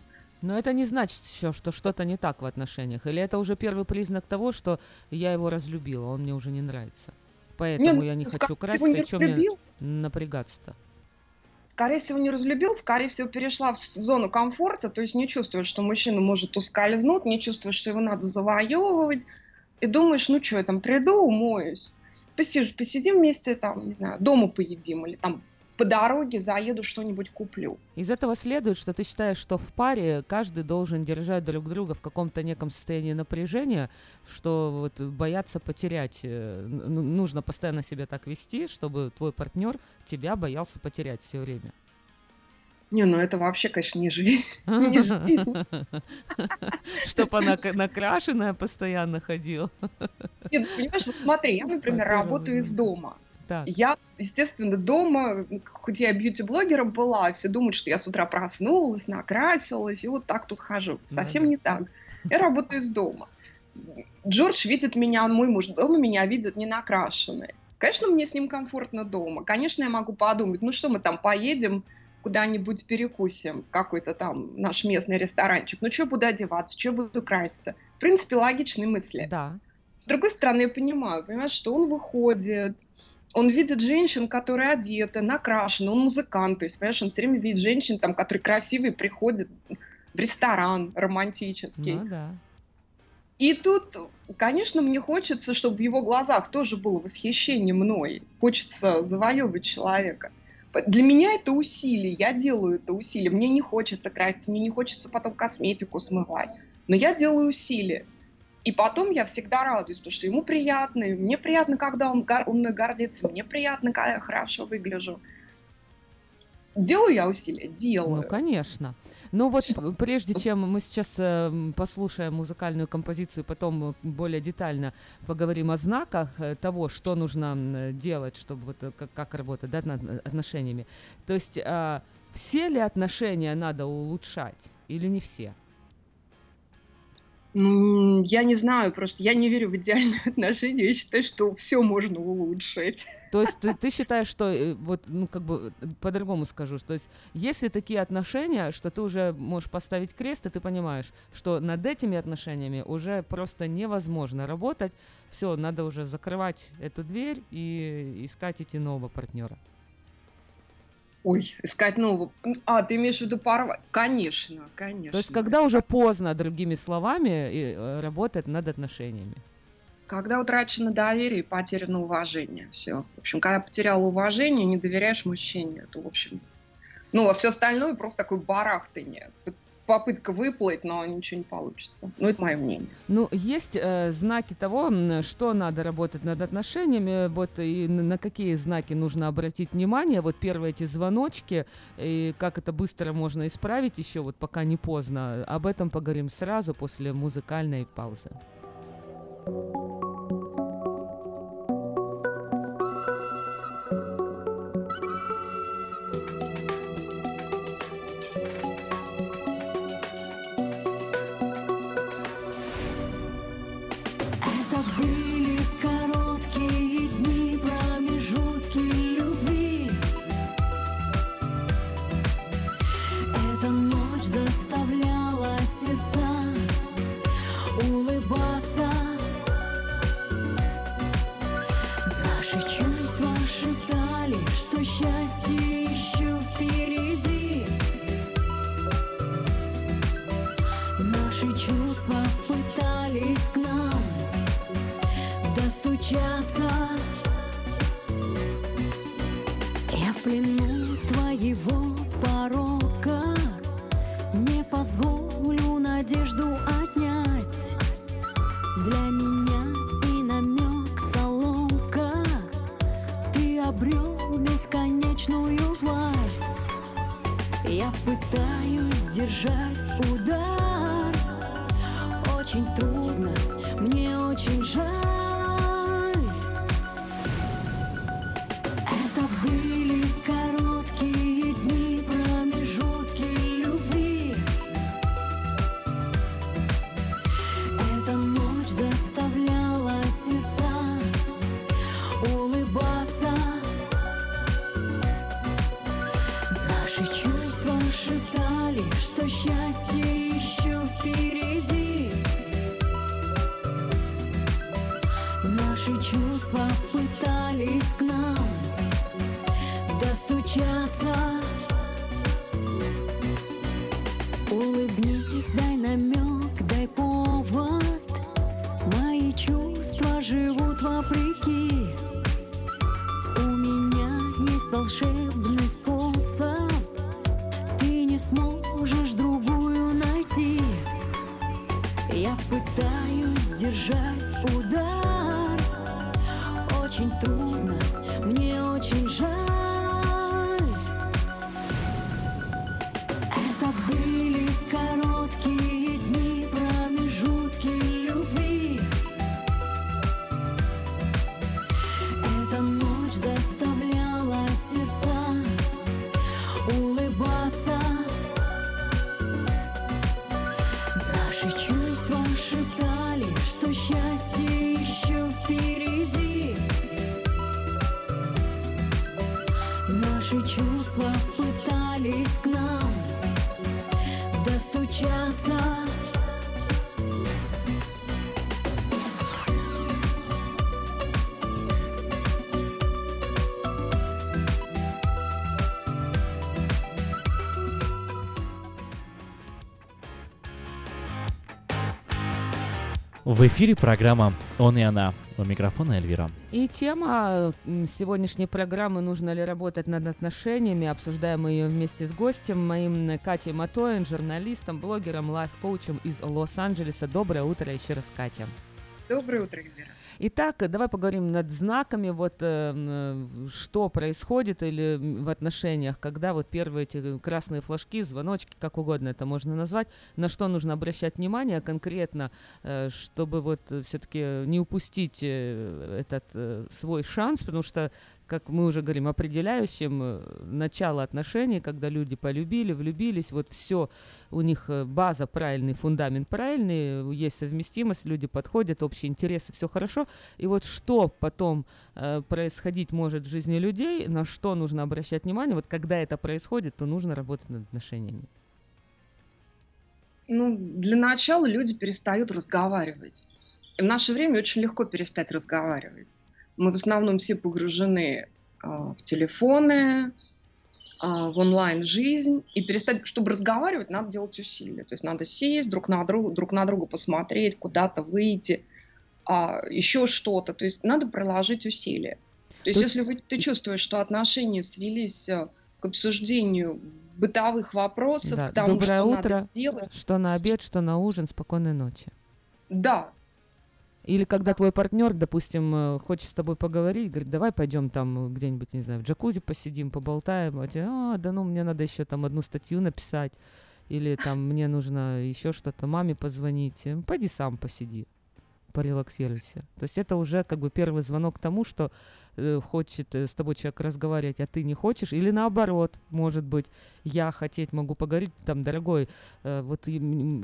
Но это не значит еще, что что-то не так в отношениях? Или это уже первый признак того, что я его разлюбила, он мне уже не нравится? Поэтому Нет, я не хочу краситься, не и что мне напрягаться-то? Скорее всего, не разлюбил, скорее всего, перешла в зону комфорта, то есть не чувствует, что мужчина может ускользнуть, не чувствует, что его надо завоевывать. И думаешь, ну что, я там приду, умоюсь, посижу, посидим вместе, там, не знаю, дома поедим или там по дороге заеду, что-нибудь куплю. Из этого следует, что ты считаешь, что в паре каждый должен держать друг друга в каком-то неком состоянии напряжения, что вот бояться потерять. Нужно постоянно себя так вести, чтобы твой партнер тебя боялся потерять все время. Не, ну это вообще, конечно, не жизнь. Чтобы она накрашенная постоянно ходила. Нет, понимаешь, вот смотри, я, например, работаю из дома. Я, естественно, дома, хоть я бьюти-блогером была, все думают, что я с утра проснулась, накрасилась, и вот так тут хожу. Совсем не так. Я работаю из дома. Джордж видит меня, мой муж дома меня видит не накрашенной. Конечно, мне с ним комфортно дома. Конечно, я могу подумать, ну что мы там поедем, куда-нибудь перекусим в какой-то там наш местный ресторанчик. Ну, что буду одеваться, что буду краситься? В принципе, логичные мысли. Да. С другой стороны, я понимаю, понимаешь, что он выходит, он видит женщин, которые одеты, накрашены, он музыкант, то есть, понимаешь, он все время видит женщин, там, которые красивые, приходят в ресторан романтический. Ну, да. И тут, конечно, мне хочется, чтобы в его глазах тоже было восхищение мной. Хочется завоевывать человека. Для меня это усилие, я делаю это усилие. Мне не хочется красить, мне не хочется потом косметику смывать. Но я делаю усилие. И потом я всегда радуюсь, потому что ему приятно, мне приятно, когда он, он мной гордится, мне приятно, когда я хорошо выгляжу. Делаю я усилия? Делаю. Ну, конечно. Ну вот прежде чем мы сейчас э, послушаем музыкальную композицию, потом более детально поговорим о знаках того, что нужно делать, чтобы вот как, как работать, да, над отношениями. То есть э, все ли отношения надо улучшать или не все? Ну, я не знаю, просто я не верю в идеальные отношения, я считаю, что все можно улучшить. То есть ты, ты считаешь, что, вот, ну, как бы, по-другому скажу, что есть, если такие отношения, что ты уже можешь поставить крест, и ты понимаешь, что над этими отношениями уже просто невозможно работать, все, надо уже закрывать эту дверь и искать идти нового партнера. Ой, искать нового. А, ты имеешь в виду порвать? Конечно, конечно. То есть когда уже поздно, другими словами, работать над отношениями? Когда утрачено доверие и потеряно уважение. Все. В общем, когда потеряла уважение, не доверяешь мужчине, то, в общем... Ну, а все остальное просто такое барахтанье. попытка выплыть, но ничего не получится. Ну, это мое мнение. Ну, есть э, знаки того, что надо работать над отношениями, вот, и на какие знаки нужно обратить внимание. Вот первые эти звоночки, и как это быстро можно исправить еще, вот пока не поздно. Об этом поговорим сразу после музыкальной паузы. В эфире программа «Он и она». У микрофона Эльвира. И тема сегодняшней программы «Нужно ли работать над отношениями?» Обсуждаем ее вместе с гостем, моим Катей Матоин, журналистом, блогером, лайф-коучем из Лос-Анджелеса. Доброе утро еще раз, Катя. Доброе утро, Эльвира. Итак, давай поговорим над знаками, вот что происходит или в отношениях, когда вот первые эти красные флажки, звоночки, как угодно это можно назвать, на что нужно обращать внимание конкретно, чтобы вот все-таки не упустить этот свой шанс, потому что, как мы уже говорим, определяющим начало отношений, когда люди полюбили, влюбились, вот все у них база правильный, фундамент правильный, есть совместимость, люди подходят, общие интересы, все хорошо. И вот что потом э, происходить может в жизни людей, на что нужно обращать внимание, вот когда это происходит, то нужно работать над отношениями. Ну, для начала люди перестают разговаривать. И в наше время очень легко перестать разговаривать. Мы в основном все погружены э, в телефоны, э, в онлайн-жизнь. И перестать, чтобы разговаривать, надо делать усилия. То есть надо сесть, друг на, друг, друг на друга посмотреть, куда-то выйти, э, еще что-то. То есть надо приложить усилия. То есть если вы, ты чувствуешь, что отношения свелись к обсуждению бытовых вопросов, да. К тому, доброе что утро, надо сделать. Что на обед, что на ужин, спокойной ночи. Да. Или когда твой партнер, допустим, хочет с тобой поговорить, говорит, давай пойдем там где-нибудь, не знаю, в джакузи посидим, поболтаем, а тебе, а, да ну, мне надо еще там одну статью написать, или там мне нужно еще что-то, маме позвонить, пойди сам посиди, порелаксируйся. То есть это уже как бы первый звонок к тому, что э, хочет э, с тобой человек разговаривать, а ты не хочешь, или наоборот, может быть, я хотеть могу поговорить, там, дорогой, э, вот и,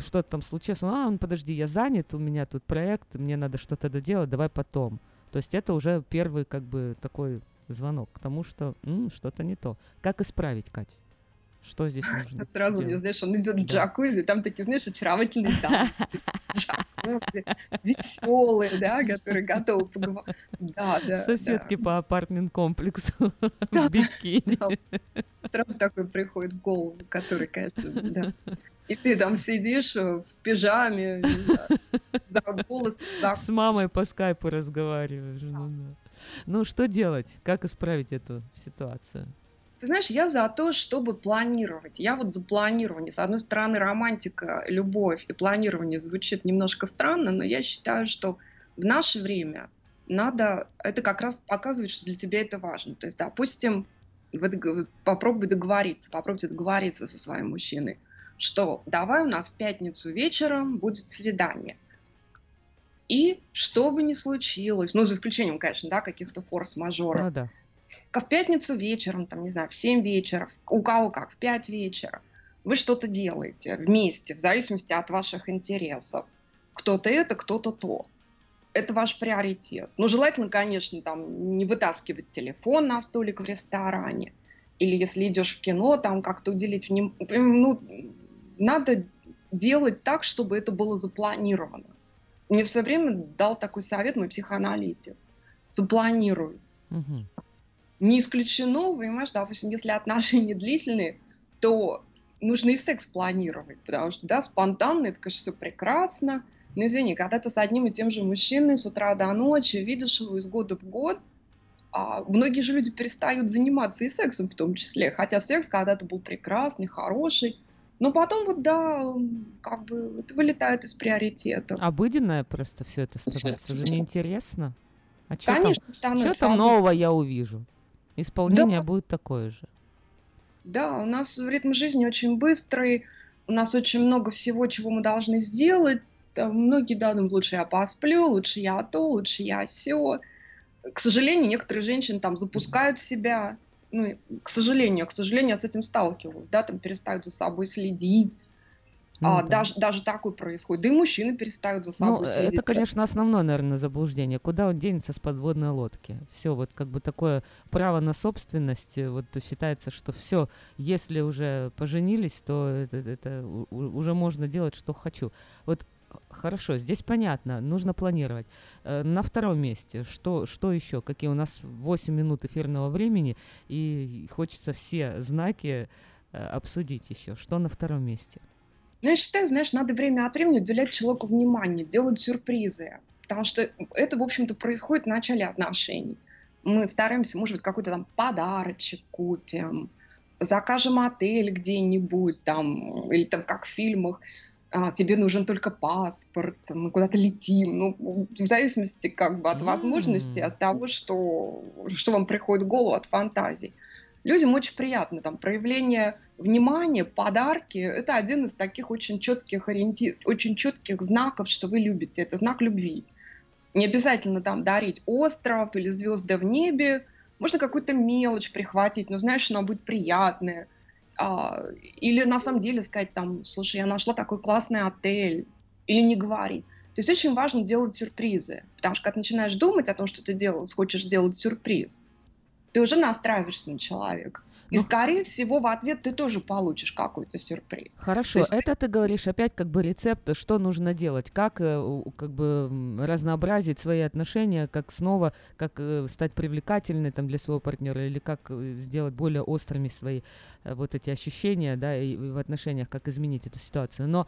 что-то там случилось, а, ну, подожди, я занят, у меня тут проект, мне надо что-то доделать, давай потом. То есть это уже первый как бы такой звонок к тому, что м-м, что-то не то. Как исправить, Катя? Что здесь нужно? Сразу мне, знаешь, он идет в джакузи, там такие, знаешь, очаровательные танцы, джакузи, веселые, да, которые готовы поговорить. Да, да, соседки да. По апартмент-комплексу да, в бикини. Да. Сразу такой приходит в голову, который, конечно, да. И ты там сидишь в пижаме, да, за голос. Да. С мамой по скайпу разговариваешь. Да. Ну, да. Ну, что делать? Как исправить эту ситуацию? Ты знаешь, я за то, чтобы планировать. Я вот за планирование. С одной стороны, романтика, любовь и планирование звучит немножко странно, но я считаю, что в наше время надо это как раз показывать, что для тебя это важно. То есть, допустим, вы дог... попробуй договориться, попробуйте договориться со своим мужчиной, что давай у нас в пятницу вечером будет свидание. И что бы ни случилось, ну, за исключением, конечно, да, каких-то форс-мажоров, ну, да. В пятницу вечером, там, не знаю, в семь вечера, у кого как, в пять вечера, вы что-то делаете вместе, в зависимости от ваших интересов. Кто-то это, кто-то то. Это ваш приоритет. Но желательно, конечно, там, не вытаскивать телефон на столик в ресторане, или если идешь в кино, там, как-то уделить внимание. Ну, надо делать так, чтобы это было запланировано. Мне в свое время дал такой совет мой психоаналитик. Запланируй. Угу. Не исключено, понимаешь, допустим, если отношения длительные, то нужно и секс планировать, потому что, да, спонтанно, это, конечно, все прекрасно, но, извини, когда ты с одним и тем же мужчиной с утра до ночи видишь его из года в год, а многие же люди перестают заниматься и сексом в том числе, хотя секс когда-то был прекрасный, хороший, но потом вот, да, как бы это вылетает из приоритетов. Обыденное просто все это становится, уже неинтересно. А что там, там нового я увижу? Исполнение да. будет такое же. Да, у нас ритм жизни очень быстрый, у нас очень много всего, чего мы должны сделать. Многие да, думают, лучше я посплю, лучше я то, лучше я сё. К сожалению, некоторые женщины там запускают себя. Ну, к сожалению, к сожалению, я с этим сталкивалась, да, там перестают за собой следить. Ну, а, да. даже, даже такое происходит. Да и мужчины перестают за собой ну, следить. Это, конечно, основное, наверное, заблуждение. Куда он денется с подводной лодки? Все, вот как бы такое право на собственность. Вот считается, что все, если уже поженились, то это, это уже можно делать, что хочу. Вот хорошо, здесь понятно, нужно планировать. На втором месте, что, что еще? Какие у нас восемь минут эфирного времени, и хочется все знаки обсудить еще. Что на втором месте? Ну, я считаю, знаешь, надо время от времени уделять человеку внимание, делать сюрпризы, потому что это, в общем-то, происходит в начале отношений. Мы стараемся, может быть, какой-то там подарочек купим, закажем отель где-нибудь там, или там, как в фильмах, тебе нужен только паспорт, мы куда-то летим, ну, в зависимости как бы от возможностей, от того, что, что вам приходит в голову, от фантазий. Людям очень приятно, там, проявление внимания, подарки – это один из таких очень четких ориентиров, очень четких знаков, что вы любите, это знак любви. Не обязательно там дарить остров или звезды в небе, можно какую-то мелочь прихватить, но знаешь, она будет приятная. А, или на самом деле сказать, там, слушай, я нашла такой классный отель, или не говорить. То есть очень важно делать сюрпризы, потому что когда начинаешь думать о том, что ты делаешь, хочешь делать сюрприз, ты уже настраиваешься на человека. И, ну, скорее всего, в ответ ты тоже получишь какой-то сюрприз. Хорошо, есть... это ты говоришь опять как бы рецепт, что нужно делать, как, как бы разнообразить свои отношения, как снова, как стать привлекательной там, для своего партнера, или как сделать более острыми свои вот эти ощущения, да, и в отношениях, как изменить эту ситуацию. Но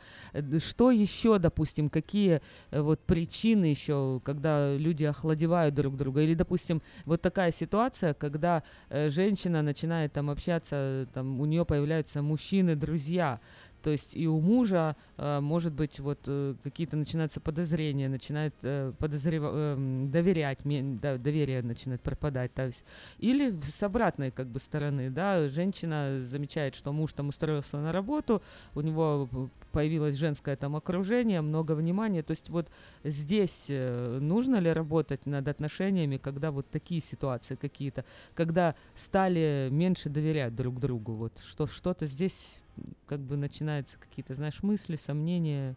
что еще, допустим, какие вот причины еще, когда люди охладевают друг друга, или, допустим, вот такая ситуация, когда женщина начинает там там общаться, там у нее появляются мужчины, друзья. То есть и у мужа, э, может быть, вот э, какие-то начинаются подозрения, начинает э, подозрев... э, доверять, да, доверие начинает пропадать. То есть. Или с обратной как бы стороны, да, женщина замечает, что муж там устроился на работу, у него появилось женское там окружение, много внимания. То есть вот здесь э, нужно ли работать над отношениями, когда вот такие ситуации какие-то, когда стали меньше доверять друг другу, вот что, что-то здесь... как бы начинаются какие-то, знаешь, мысли, сомнения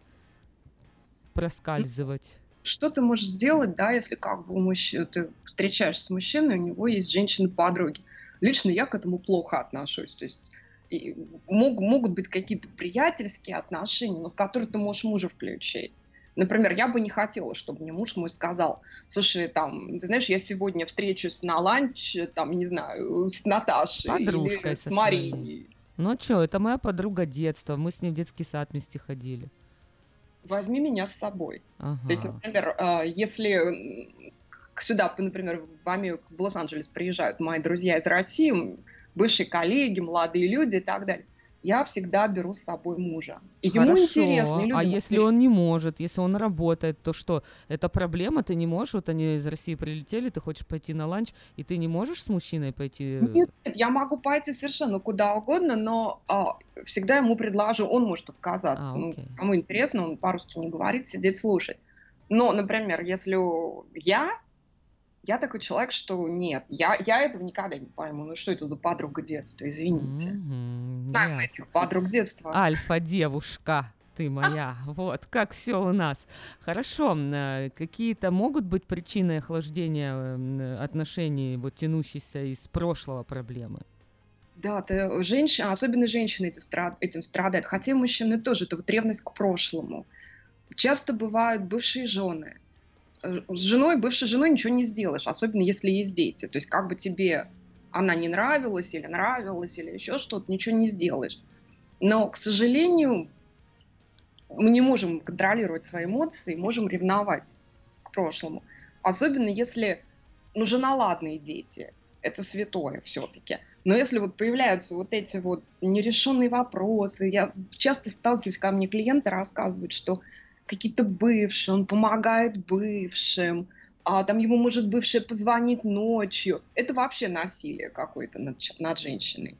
проскальзывать. Что ты можешь сделать, да, если как бы у мужчины, ты встречаешься с мужчиной, у него есть женщины-подруги. Лично я к этому плохо отношусь. То есть и мог, могут быть какие-то приятельские отношения, но в которые ты можешь мужа включить. Например, я бы не хотела, чтобы мне муж мой сказал: слушай, там, ты знаешь, я сегодня встречусь на ланч, там, не знаю, с Наташей или с Марией. Ну что, это моя подруга детства, мы с ней в детский сад вместе ходили. Возьми меня с собой. Ага. То есть, например, если сюда, например, в Америку, в Лос-Анджелес приезжают мои друзья из России, бывшие коллеги, молодые люди и так далее, я всегда беру с собой мужа. И ему интересно, и людям а если интересно. Он не может, если он работает, то что? Это проблема, ты не можешь, вот они из России прилетели, ты хочешь пойти на ланч, и ты не можешь с мужчиной пойти? Нет, нет, я могу пойти совершенно куда угодно, но а, всегда ему предложу, он может отказаться. А, ну, кому интересно, он по-русски не говорит, сидит слушать. Но, например, если я, я такой человек, что нет, я, я этого никогда не пойму, ну что это за подруга детства, извините. Mm-hmm. Знаю этих подруг детства. Альфа-девушка, ты моя. Вот, как все у нас. Хорошо, какие-то могут быть причины охлаждения отношений, вот тянущиеся из прошлого проблемы? Да, ты, женщина, особенно женщины этим, страд, этим страдают, хотя мужчины тоже, это вот ревность к прошлому. Часто бывают бывшие жены. С женой, бывшей женой ничего не сделаешь, особенно если есть дети. То есть как бы тебе... она не нравилась или нравилась, или еще что-то, ничего не сделаешь. Но, к сожалению, мы не можем контролировать свои эмоции, можем ревновать к прошлому. Особенно если, ну, женоладные дети, это святое все-таки. Но если вот появляются вот эти вот нерешенные вопросы, я часто сталкиваюсь, ко мне клиенты рассказывают, что какие-то бывшие, он помогает бывшим, а там ему может бывшая позвонить ночью. Это вообще насилие какое-то над, над женщиной.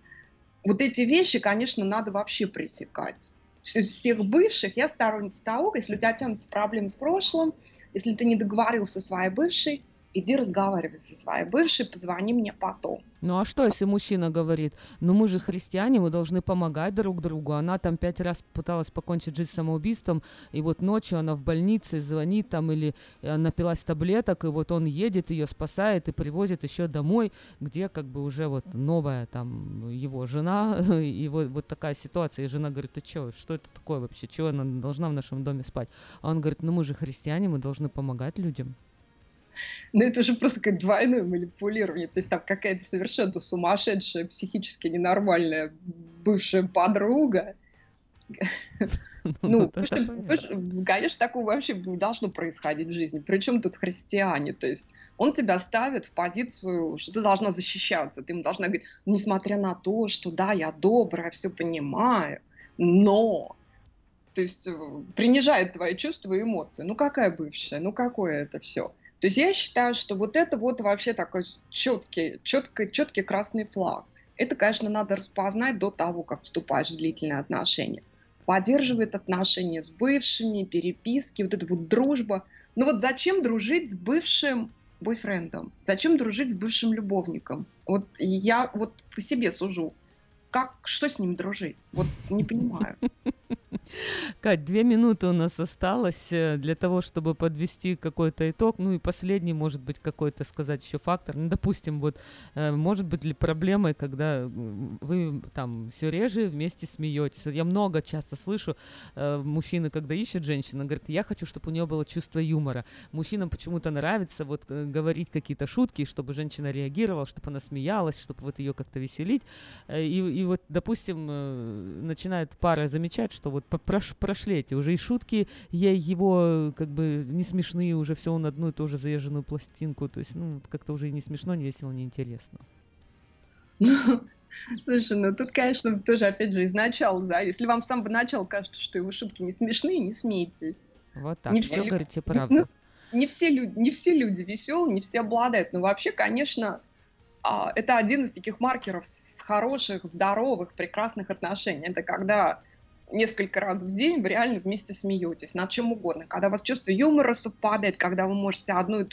Вот эти вещи, конечно, надо вообще пресекать. Всех бывших я сторонница того, если у тебя тянутся проблемы с прошлым, если ты не договорился со своей бывшей, иди разговаривай со своей бывшей, позвони мне потом. Ну а что, если мужчина говорит: ну мы же христиане, мы должны помогать друг другу. Она там пять раз пыталась покончить жизнь самоубийством, и вот ночью она в больнице звонит там, или напилась таблеток, и вот он едет, ее спасает и привозит еще домой, где как бы уже вот новая там его жена, и вот, вот такая ситуация. И жена говорит: ты что, что это такое вообще? Чего она должна в нашем доме спать? А он говорит: ну мы же христиане, мы должны помогать людям. Ну, это же просто как двойное манипулирование. То есть там какая-то совершенно сумасшедшая, психически ненормальная бывшая подруга. Ну, конечно, такого вообще не должно происходить в жизни. Причем тут христиане. То есть он тебя ставит в позицию, что ты должна защищаться. Ты ему должна говорить: несмотря на то, что да, я добрая, все понимаю, но... То есть принижает твои чувства и эмоции. Ну, какая бывшая? Ну, какое это все? То есть я считаю, что вот это вот вообще такой четкий, четкий, четкий красный флаг. Это, конечно, надо распознать до того, как вступаешь в длительные отношения. Поддерживает отношения с бывшими, переписки, вот эта вот дружба. Ну вот зачем дружить с бывшим бойфрендом? Зачем дружить с бывшим любовником? Вот я вот по себе сужу. Как, что с ним дружить? Вот не понимаю. Кать, две минуты у нас осталось для того, чтобы подвести какой-то итог. Ну и последний, может быть, какой-то сказать еще фактор. Ну, допустим, вот может быть ли проблемой, когда вы там все реже вместе смеетесь? Я много часто слышу, мужчины, когда ищут женщину, говорят: я хочу, чтобы у нее было чувство юмора. Мужчинам почему-то нравится вот говорить какие-то шутки, чтобы женщина реагировала, чтобы она смеялась, чтобы вот ее как-то веселить. И, и вот, допустим, начинает пара замечать, что вот прошли эти уже и шутки, я его как бы не смешные, уже все он одну и ту же заезженную пластинку, то есть ну как-то уже и не смешно, не весело, не интересно. Слушай, ну тут, конечно, тоже, опять же, из начала, да, если вам с самого начала кажется, что его шутки не смешные, не смейтесь. Вот так, не все, все лю... говорите правду. Ну, не, все люди, не все люди веселые, не все обладают, но вообще, конечно, это один из таких маркеров хороших, здоровых, прекрасных отношений. Это когда несколько раз в день вы реально вместе смеетесь над чем угодно, когда у вас чувство юмора совпадает, когда вы можете одну и